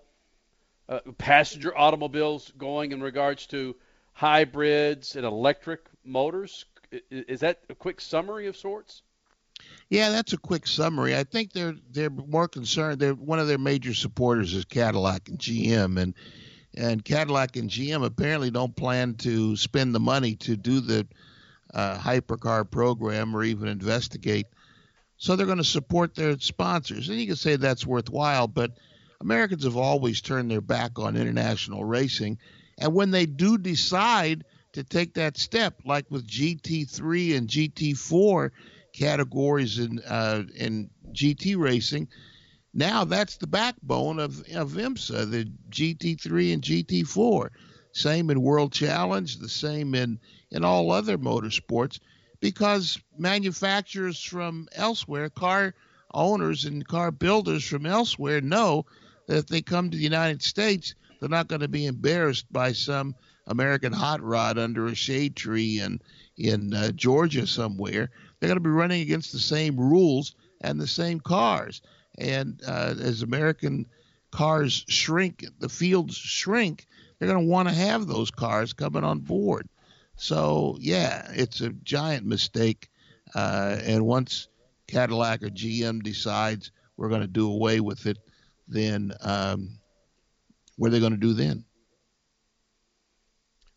passenger automobiles going in regards to hybrids and electric motors. Is that a quick summary of sorts? Yeah, that's a quick summary. I think they're more concerned. They're, one of their major supporters is Cadillac and GM, and Cadillac and GM apparently don't plan to spend the money to do the hypercar program or even investigate. So they're going to support their sponsors. And you can say that's worthwhile, but Americans have always turned their back on international racing. And when they do decide to take that step, like with GT3 and GT4 categories in GT racing, now that's the backbone of IMSA, the GT3 and GT4. Same in World Challenge, the same in all other motorsports, because manufacturers from elsewhere, car owners and car builders from elsewhere, know that if they come to the United States, they're not going to be embarrassed by some American hot rod under a shade tree in Georgia somewhere. They're going to be running against the same rules and the same cars. And as American cars shrink, the fields shrink, they're going to want to have those cars coming on board. So, yeah, it's a giant mistake. And once Cadillac or GM decides we're going to do away with it, then what are they going to do then?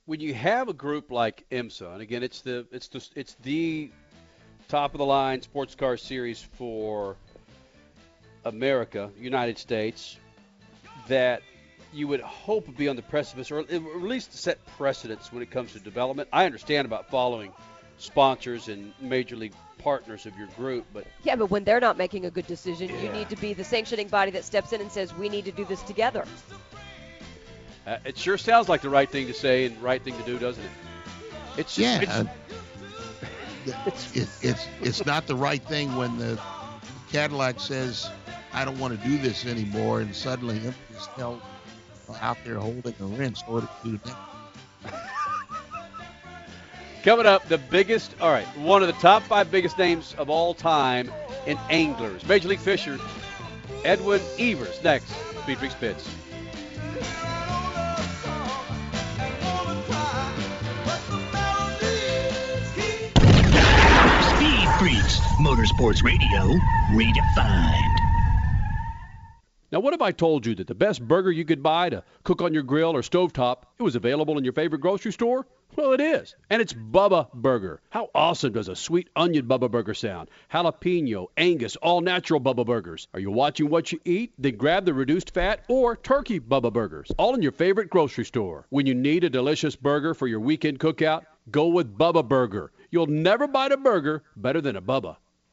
When you have a group like IMSA, and again, it's the top of the line sports car series for America, United States, that you would hope would be on the precipice, or at least set precedents when it comes to development. I understand about following sponsors and major league partners of your group, but yeah, but when they're not making a good decision, yeah, you need to be the sanctioning body that steps in and says, we need to do this together. It sure sounds like the right thing to say and right thing to do, doesn't it? It's just, yeah, it's not the right thing when the Cadillac says, I don't want to do this anymore, and suddenly him is held out there holding a wrench in order to do that. Coming up, one of the top 5 biggest names of all time in anglers, Major League Fisher, Edwin Evers, next, Speed Freaks Pits. Speed Freaks, Motorsports Radio, redefined. Now, what if I told you that the best burger you could buy to cook on your grill or stovetop, it was available in your favorite grocery store? Well, it is, and it's Bubba Burger. How awesome does a sweet onion Bubba Burger sound? Jalapeno, Angus, all-natural Bubba Burgers. Are you watching what you eat? Then grab the reduced fat or turkey Bubba Burgers, all in your favorite grocery store. When you need a delicious burger for your weekend cookout, go with Bubba Burger. You'll never bite a burger better than a Bubba.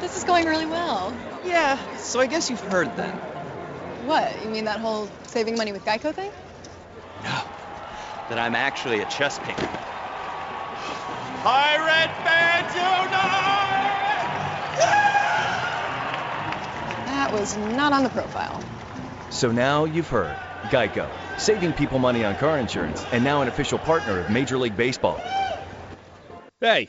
This is going really well. Yeah, so I guess you've heard then. What? You mean that whole saving money with Geico thing? No, that I'm actually a chess picker. Pirate Band Unite! That was not on the profile. So now you've heard. Geico, saving people money on car insurance, and now an official partner of Major League Baseball. Hey,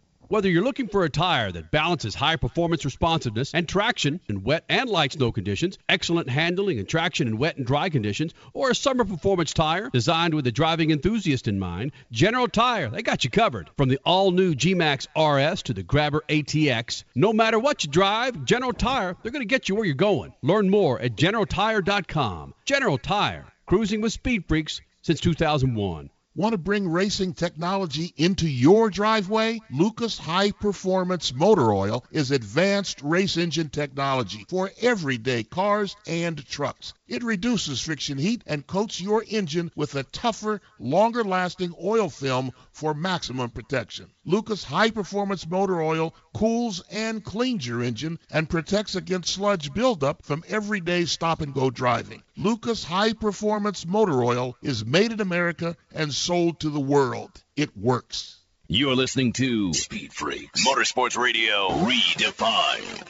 Whether you're looking for a tire that balances high performance responsiveness and traction in wet and light snow conditions, excellent handling and traction in wet and dry conditions, or a summer performance tire designed with the driving enthusiast in mind, General Tire, they got you covered. From the all-new G-Max RS to the Grabber ATX, no matter what you drive, General Tire, they're going to get you where you're going. Learn more at GeneralTire.com. General Tire, cruising with Speed Freaks since 2001. Want to bring racing technology into your driveway? Lucas High Performance Motor Oil is advanced race engine technology for everyday cars and trucks. It reduces friction heat and coats your engine with a tougher, longer-lasting oil film for maximum protection. Lucas High Performance Motor Oil cools and cleans your engine and protects against sludge buildup from everyday stop-and-go driving. Lucas High Performance Motor Oil is made in America and sold to the world. It works. You're listening to Speed Freaks Motorsports Radio Redefined.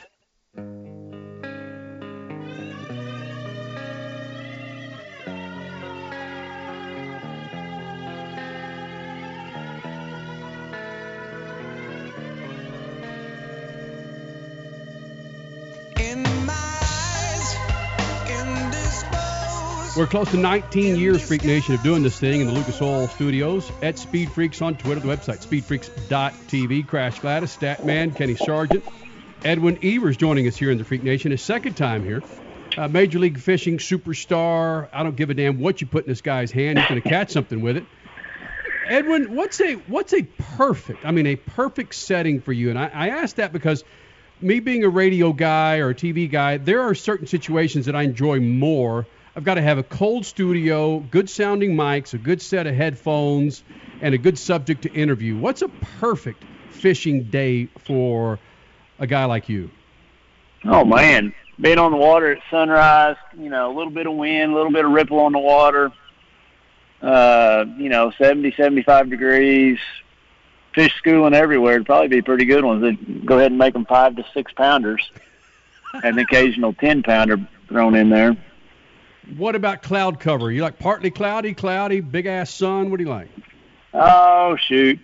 We're close to 19 years, Freak Nation, of doing this thing in the Lucas Oil Studios, at Speed Freaks on Twitter, the website speedfreaks.tv. Crash Gladys, Statman, Kenny Sargent, Edwin Evers joining us here in the Freak Nation, his second time here. Major League Fishing superstar. I don't give a damn what you put in this guy's hand. He's going to catch something with it. Edwin, what's a perfect setting for you? And I ask that because me being a radio guy or a TV guy, there are certain situations that I enjoy more. I've got to have a cold studio, good-sounding mics, a good set of headphones, and a good subject to interview. What's a perfect fishing day for a guy like you? Oh, man. Being on the water at sunrise, a little bit of wind, a little bit of ripple on the water, 70, 75 degrees, fish schooling everywhere would probably be pretty good ones. They'd go ahead and make them 5 to 6 pounders and an occasional 10-pounder thrown in there. What about cloud cover? You like partly cloudy, big-ass sun? What do you like? Oh, shoot.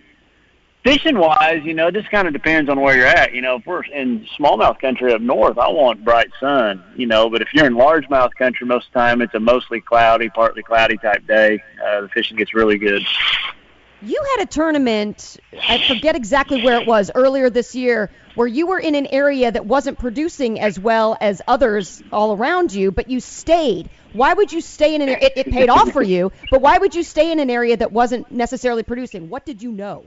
Fishing-wise, it just kind of depends on where you're at. If we're in smallmouth country up north, I want bright sun, But if you're in largemouth country, most of the time it's a mostly cloudy, partly cloudy type day. The fishing gets really good. You had a tournament, I forget exactly where it was, earlier this year, where you were in an area that wasn't producing as well as others all around you, but you stayed. Why would you stay in an area? It paid off for you, but why would you stay in an area that wasn't necessarily producing? What did you know?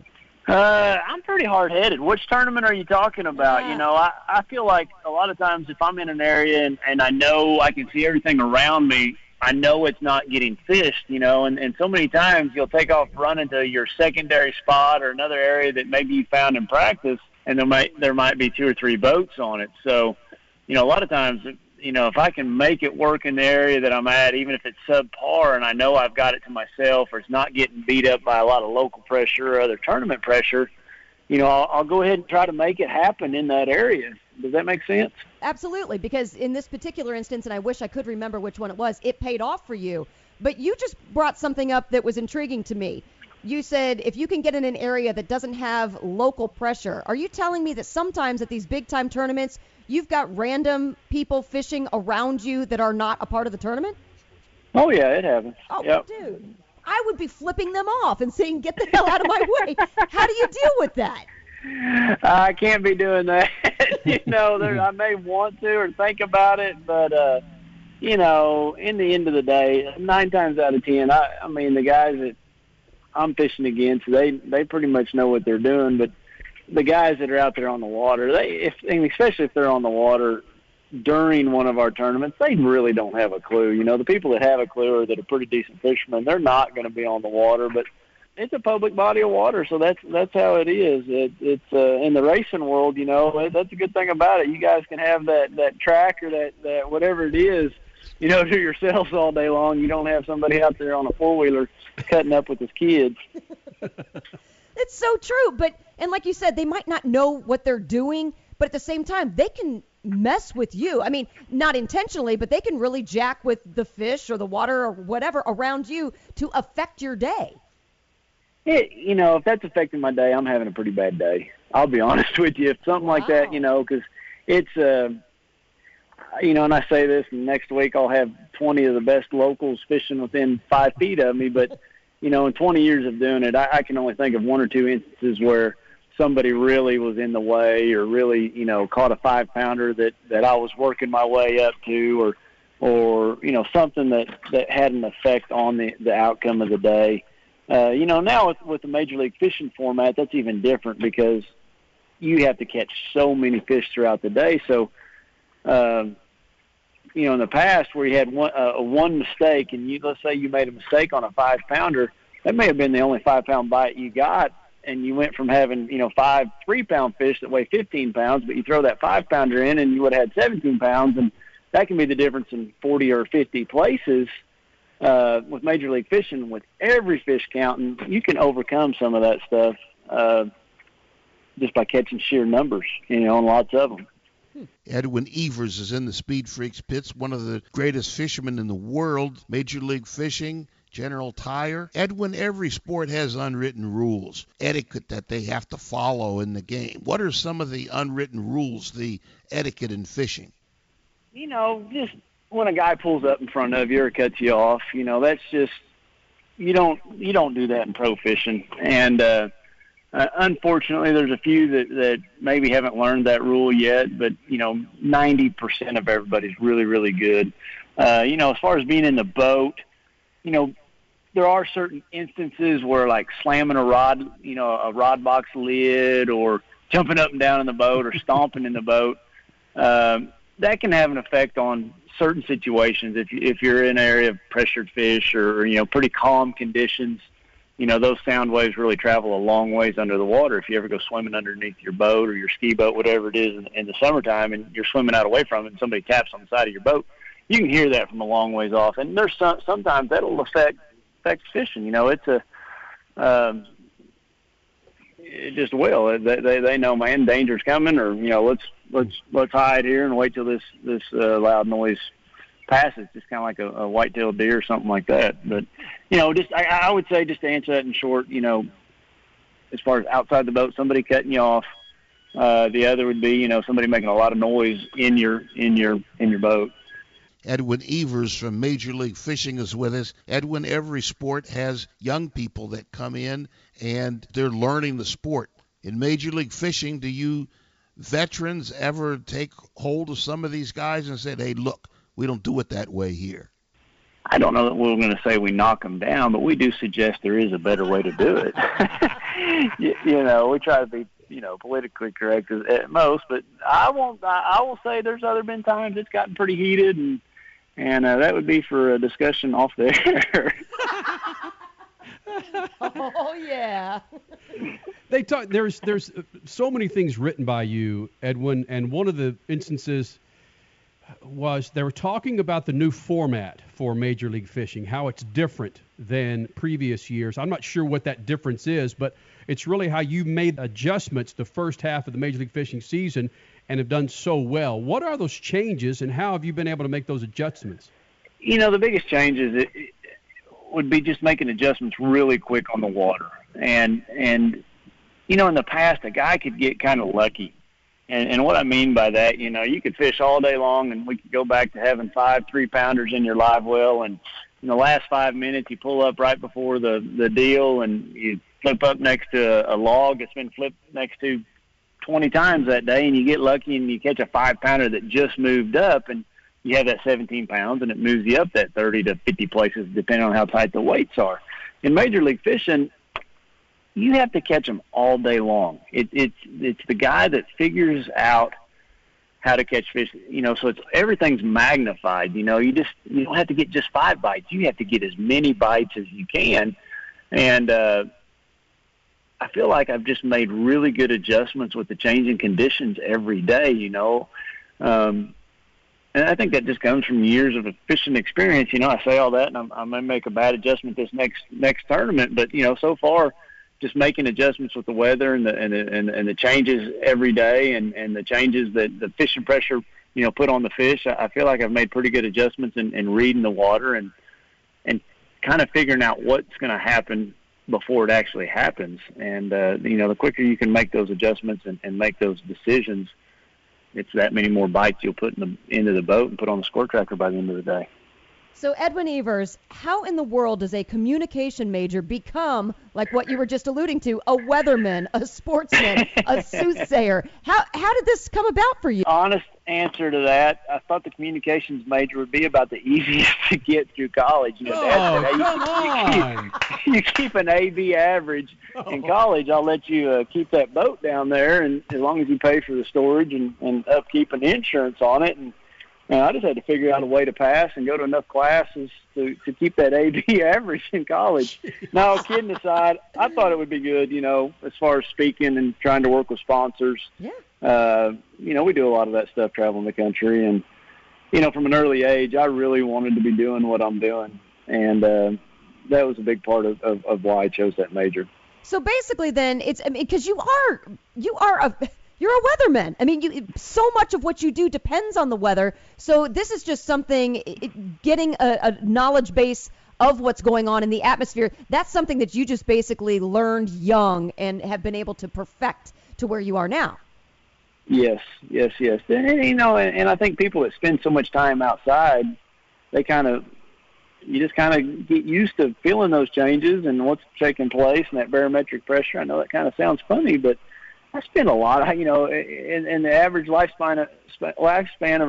I'm pretty hard-headed. Which tournament are you talking about? Yeah. I feel like a lot of times if I'm in an area and I know I can see everything around me, I know it's not getting fished, and so many times you'll take off running to your secondary spot or another area that maybe you found in practice, and there might be 2 or 3 boats on it. So, a lot of times, if I can make it work in the area that I'm at, even if it's subpar and I know I've got it to myself or it's not getting beat up by a lot of local pressure or other tournament pressure, I'll go ahead and try to make it happen in that area. Does that make sense? Absolutely, because in this particular instance, and I wish I could remember which one it was, it paid off for you. But you just brought something up that was intriguing to me. You said if you can get in an area that doesn't have local pressure, are you telling me that sometimes at these big-time tournaments, you've got random people fishing around you that are not a part of the tournament? Oh, yeah, it happens. Oh, yep. Dude, I would be flipping them off and saying, get the hell out of my way. How do you deal with that? I can't be doing that. I may want to or think about it, but, in the end of the day, 9 times out of 10, I mean, the guys that I'm fishing against, they pretty much know what they're doing, but the guys that are out there on the water, especially if they're on the water during one of our tournaments, they really don't have a clue. The people that have a clue or that are pretty decent fishermen, they're not going to be on the water, but it's a public body of water, so that's how it is. It's in the racing world, that's a good thing about it. You guys can have that track or that whatever it is, to yourselves all day long. You don't have somebody out there on a four-wheeler cutting up with his kids. It's so true, but like you said, they might not know what they're doing, but at the same time, they can mess with you. I mean, not intentionally, but they can really jack with the fish or the water or whatever around you to affect your day. You know, if that's affecting my day, I'm having a pretty bad day. I'll be honest with you. If something like that, you know, because it's, you know, and I say this, and next week I'll have 20 of the best locals fishing within 5 feet of me. But, you know, in 20 years of doing it, I can only think of one or two instances where somebody really was in the way or really, you know, caught a 5-pounder that I was working my way up to or you know, something that had an effect on the outcome of the day. You know, now with the Major League Fishing format, that's even different because you have to catch so many fish throughout the day. So, you know, in the past where you had one mistake and let's say you made a mistake on a 5-pounder, that may have been the only 5-pound bite you got. And you went from having, you know, 5 3-pound fish that weigh 15 pounds, but you throw that 5-pounder in and you would have had 17 pounds. And that can be the difference in 40 or 50 places. With Major League Fishing, with every fish counting, you can overcome some of that stuff just by catching sheer numbers, you know, and lots of them. Edwin Evers is in the Speed Freaks pits, one of the greatest fishermen in the world, Major League Fishing, General Tire. Edwin, every sport has unwritten rules, etiquette that they have to follow in the game. What are some of the unwritten rules, the etiquette in fishing? You know, just when a guy pulls up in front of you or cuts you off, you know, that's just you don't do that in pro fishing. And unfortunately, there's a few that maybe haven't learned that rule yet, but, you know, 90% of everybody's really, really good. You know, as far as being in the boat, you know, there are certain instances where, like, slamming a rod, you know, a rod box lid or jumping up and down in the boat or stomping in the boat, that can have an effect on certain situations. If you're in an area of pressured fish or, you know, pretty calm conditions, you know, those sound waves really travel a long ways under the water. If you ever go swimming underneath your boat or your ski boat, whatever it is in the summertime, and you're swimming out away from it and somebody taps on the side of your boat, you can hear that from a long ways off. And there's sometimes that'll affect fishing. You know, it's it just will. They know, man, danger's coming, or, you know, let's hide here and wait till this loud noise passes. Just kind of like a white-tailed deer or something like that. But, you know, just I would say, just to answer that in short, you know, as far as outside the boat, somebody cutting you off. The other would be, you know, somebody making a lot of noise in your boat. Edwin Evers from Major League Fishing is with us. Edwin, every sport has young people that come in and they're learning the sport. In Major League Fishing, do you veterans ever take hold of some of these guys and say, hey, look, we don't do it that way here? I don't know that we're going to say we knock them down, but we do suggest there is a better way to do it. You know, we try to be, you know, politically correct at most, but I will say there's been times it's gotten pretty heated, and that would be for a discussion off the air. Oh yeah. They talk. There's so many things written by you, Edwin, and one of the instances was they were talking about the new format for Major League Fishing, how it's different than previous years. I'm not sure what that difference is, but it's really how you made adjustments the first half of the Major League Fishing season and have done so well. What are those changes, and how have you been able to make those adjustments? You know, the biggest change is it would be just making adjustments really quick on the water. And you know, in the past, a guy could get kind of lucky. And what I mean by that, you know, you could fish all day long, and we could go back to having 5 3-pounders in your live well, and in the last 5 minutes you pull up right before the deal, and you flip up next to a log that's been flipped next to 20 times that day, and you get lucky and you catch a 5-pounder that just moved up, and you have that 17 pounds, and it moves you up that 30 to 50 places depending on how tight the weights are. In Major League Fishing, you have to catch them all day long. It's the guy that figures out how to catch fish, you know, so it's everything's magnified. You know, you don't have to get just 5 bites. You have to get as many bites as you can. And I feel like I've just made really good adjustments with the changing conditions every day, you know. And I think that just comes from years of a fishing experience. You know, I say all that, and I may make a bad adjustment this next tournament, but, you know, so far – just making adjustments with the weather and the changes every day and the changes that the fishing pressure, you know, put on the fish. I feel like I've made pretty good adjustments in reading the water and kind of figuring out what's going to happen before it actually happens. And, you know, the quicker you can make those adjustments and make those decisions, it's that many more bites you'll put in the end of the boat and put on the score tracker by the end of the day. So, Edwin Evers, how in the world does a communication major become, like what you were just alluding to, a weatherman, a sportsman, a soothsayer? How did this come about for you? Honest answer to that, I thought the communications major would be about the easiest to get through college. You know, you keep an AB average in college, I'll let you keep that boat down there, and as long as you pay for the storage and upkeep and insurance on it, and I just had to figure out a way to pass and go to enough classes to keep that AB average in college. No, kidding aside, I thought it would be good, you know, as far as speaking and trying to work with sponsors. Yeah. You know, we do a lot of that stuff traveling the country. And, you know, from an early age, I really wanted to be doing what I'm doing. And that was a big part of why I chose that major. So basically then, it's because you're a weatherman. I mean, so much of what you do depends on the weather. So this is just something, getting a knowledge base of what's going on in the atmosphere. That's something that you just basically learned young and have been able to perfect to where you are now. Yes. And, you know, and I think people that spend so much time outside, you just kind of get used to feeling those changes and what's taking place and that barometric pressure. I know that kind of sounds funny, but I spend a lot, you know, in the average lifespan of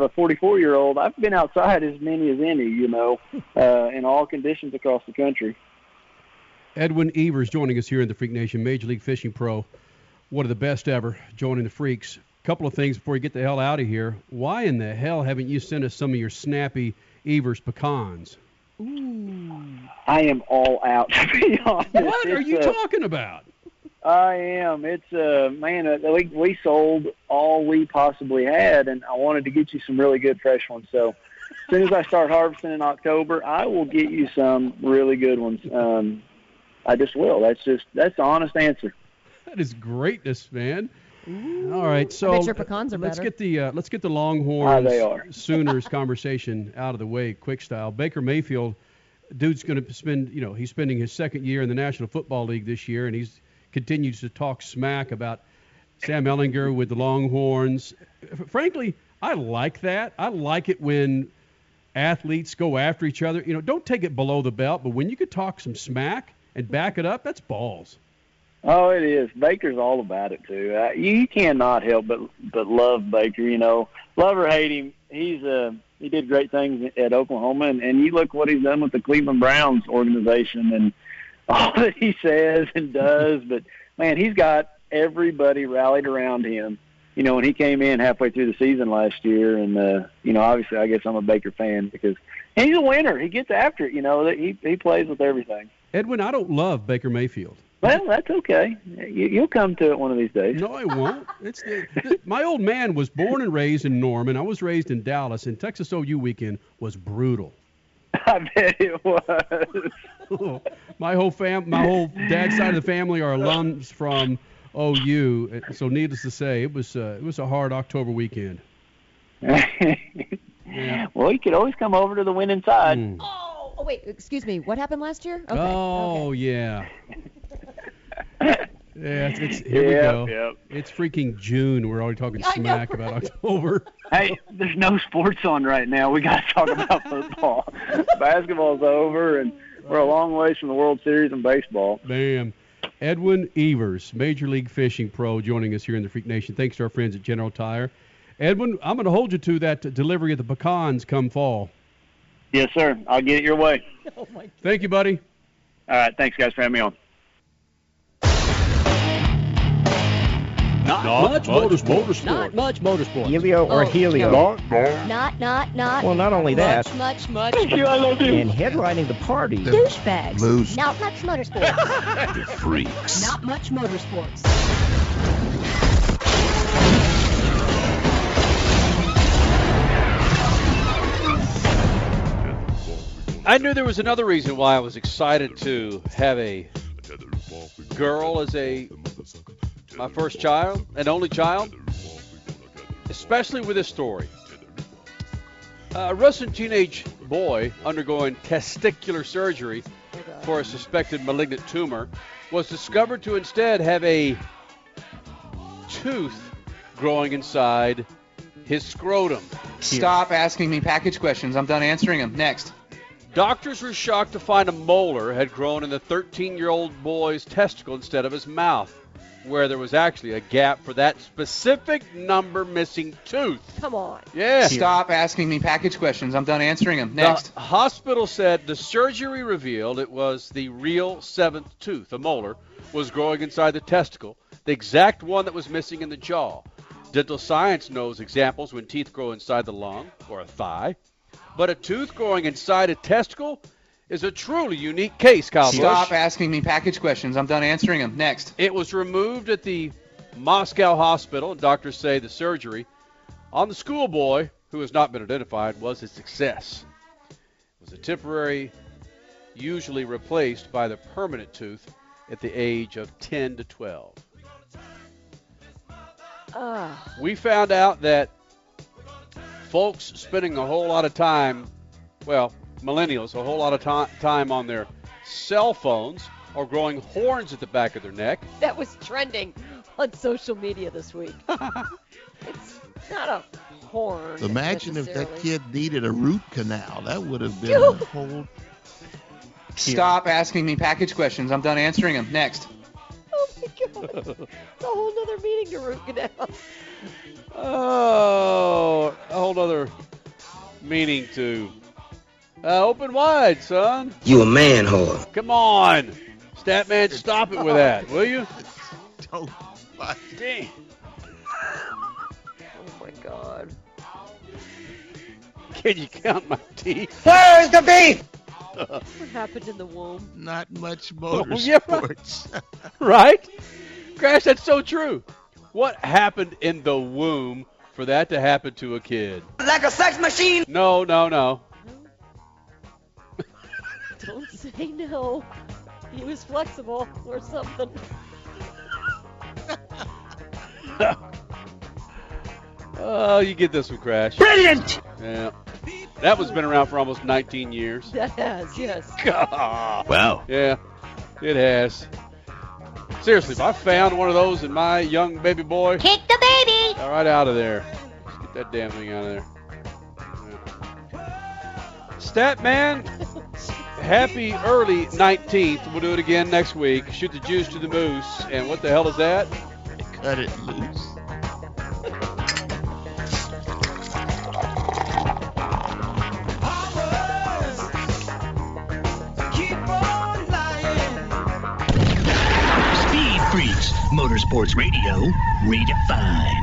a 44-year-old, I've been outside as many as any, you know, in all conditions across the country. Edwin Evers joining us here in the Freak Nation, Major League Fishing Pro, one of the best ever, joining the Freaks. A couple of things before you get the hell out of here. Why in the hell haven't you sent us some of your snappy Evers pecans? Ooh. I am all out, to be honest. What are you talking about? I am. It's we sold all we possibly had, and I wanted to get you some really good fresh ones. So as soon as I start harvesting in October, I will get you some really good ones. I just will. That's the honest answer. That is greatness, man. Ooh. All right, so I bet your pecans are better. Let's get the Longhorns Sooners conversation out of the way, quick style. Baker Mayfield, dude's going to spend. You know, he's spending his second year in the National Football League this year, and he's continues to talk smack about Sam Ehlinger with the Longhorns. Frankly, I like that. I like it when athletes go after each other. You know, don't take it below the belt, but when you could talk some smack and back it up, that's balls. Oh, it is. Baker's all about it, too. You cannot help but love Baker, you know. Love or hate him, he did great things at Oklahoma, and you look what he's done with the Cleveland Browns organization and all that he says and does, but man, he's got everybody rallied around him. You know, when he came in halfway through the season last year, and you know, obviously, I guess I'm a Baker fan because he's a winner. He gets after it. You know, he plays with everything. Edwin, I don't love Baker Mayfield. Well, that's okay. You'll come to it one of these days. No, I won't. My old man was born and raised in Norman. I was raised in Dallas, and Texas OU weekend was brutal. I bet it was. My whole dad's side of the family are alums from OU, so needless to say, it was a hard October weekend. Yeah. Well, you could always come over to the winning side. Mm. Oh, wait, excuse me. What happened last year? Okay. Oh, yeah. Yeah, here we go. Yep. It's freaking June. We're already talking smack about October. Hey, there's no sports on right now. We got to talk about football. Basketball's over, and we're a long ways from the World Series in baseball. Bam. Edwin Evers, Major League Fishing Pro, joining us here in the Freak Nation. Thanks to our friends at General Tire. Edwin, I'm going to hold you to that delivery of the pecans come fall. Yes, sir. I'll get it your way. Oh my God. Thank you, buddy. All right. Thanks, guys, for having me on. Not much motorsport. Not much motorsport. Helio or Helio. No. Not. Well, not only that. Much. Thank you, I love you. And headlining the party. Douchebags. Loose. Not much motorsports. The Freaks. Not much motorsports. I knew there was another reason why I was excited to have a girl is my first child and only child, especially with this story. A Russian teenage boy undergoing testicular surgery for a suspected malignant tumor was discovered to instead have a tooth growing inside his scrotum. Stop asking me package questions. I'm done answering them. Next. Doctors were shocked to find a molar had grown in the 13-year-old boy's testicle instead of his mouth, where there was actually a gap for that specific number missing tooth. Come on. Yeah. Stop asking me package questions. I'm done answering them. Next. The hospital said the surgery revealed it was the real seventh tooth, a molar, was growing inside the testicle, the exact one that was missing in the jaw. Dental science knows examples when teeth grow inside the lung or a thigh. But a tooth growing inside a testicle is a truly unique case, Kyle Busch. Stop asking me package questions. I'm done answering them. Next. It was removed at the Moscow hospital. Doctors say the surgery on the schoolboy, who has not been identified, was a success. It was a temporary, usually replaced by the permanent tooth at the age of 10 to 12. We found out that folks spending a whole lot of time, well, millennials, a whole lot of time on their cell phones or growing horns at the back of their neck. That was trending on social media this week. It's not a horn. Imagine if that kid needed a root canal. That would have been a whole... Stop asking me package questions. I'm done answering them. Next. Oh, my God. It's a whole nother meeting to root canals. Oh, a whole other meaning to open wide, son. You a man whore. Come on. Statman, stop it with that, will you? Don't fight. Dang. Oh, my God. Can you count my teeth? Where's the beef? What happened in the womb? Not much motorsports. Oh, yeah, right? Crash, that's so true. What happened in the womb for that to happen to a kid? Like a sex machine? No. Don't say no. He was flexible or something. Oh, you get this one, Crash. Brilliant! Yeah. That one's been around for almost 19 years. That has, yes. God. Wow. Yeah, it has. Seriously, if I found one of those in my young baby boy... Kick the baby! All right, out of there. Let's get that damn thing out of there. Yeah. Statman, happy early 19th. We'll do it again next week. Shoot the juice to the moose. And what the hell is that? Cut it loose. Motorsports Radio, redefined.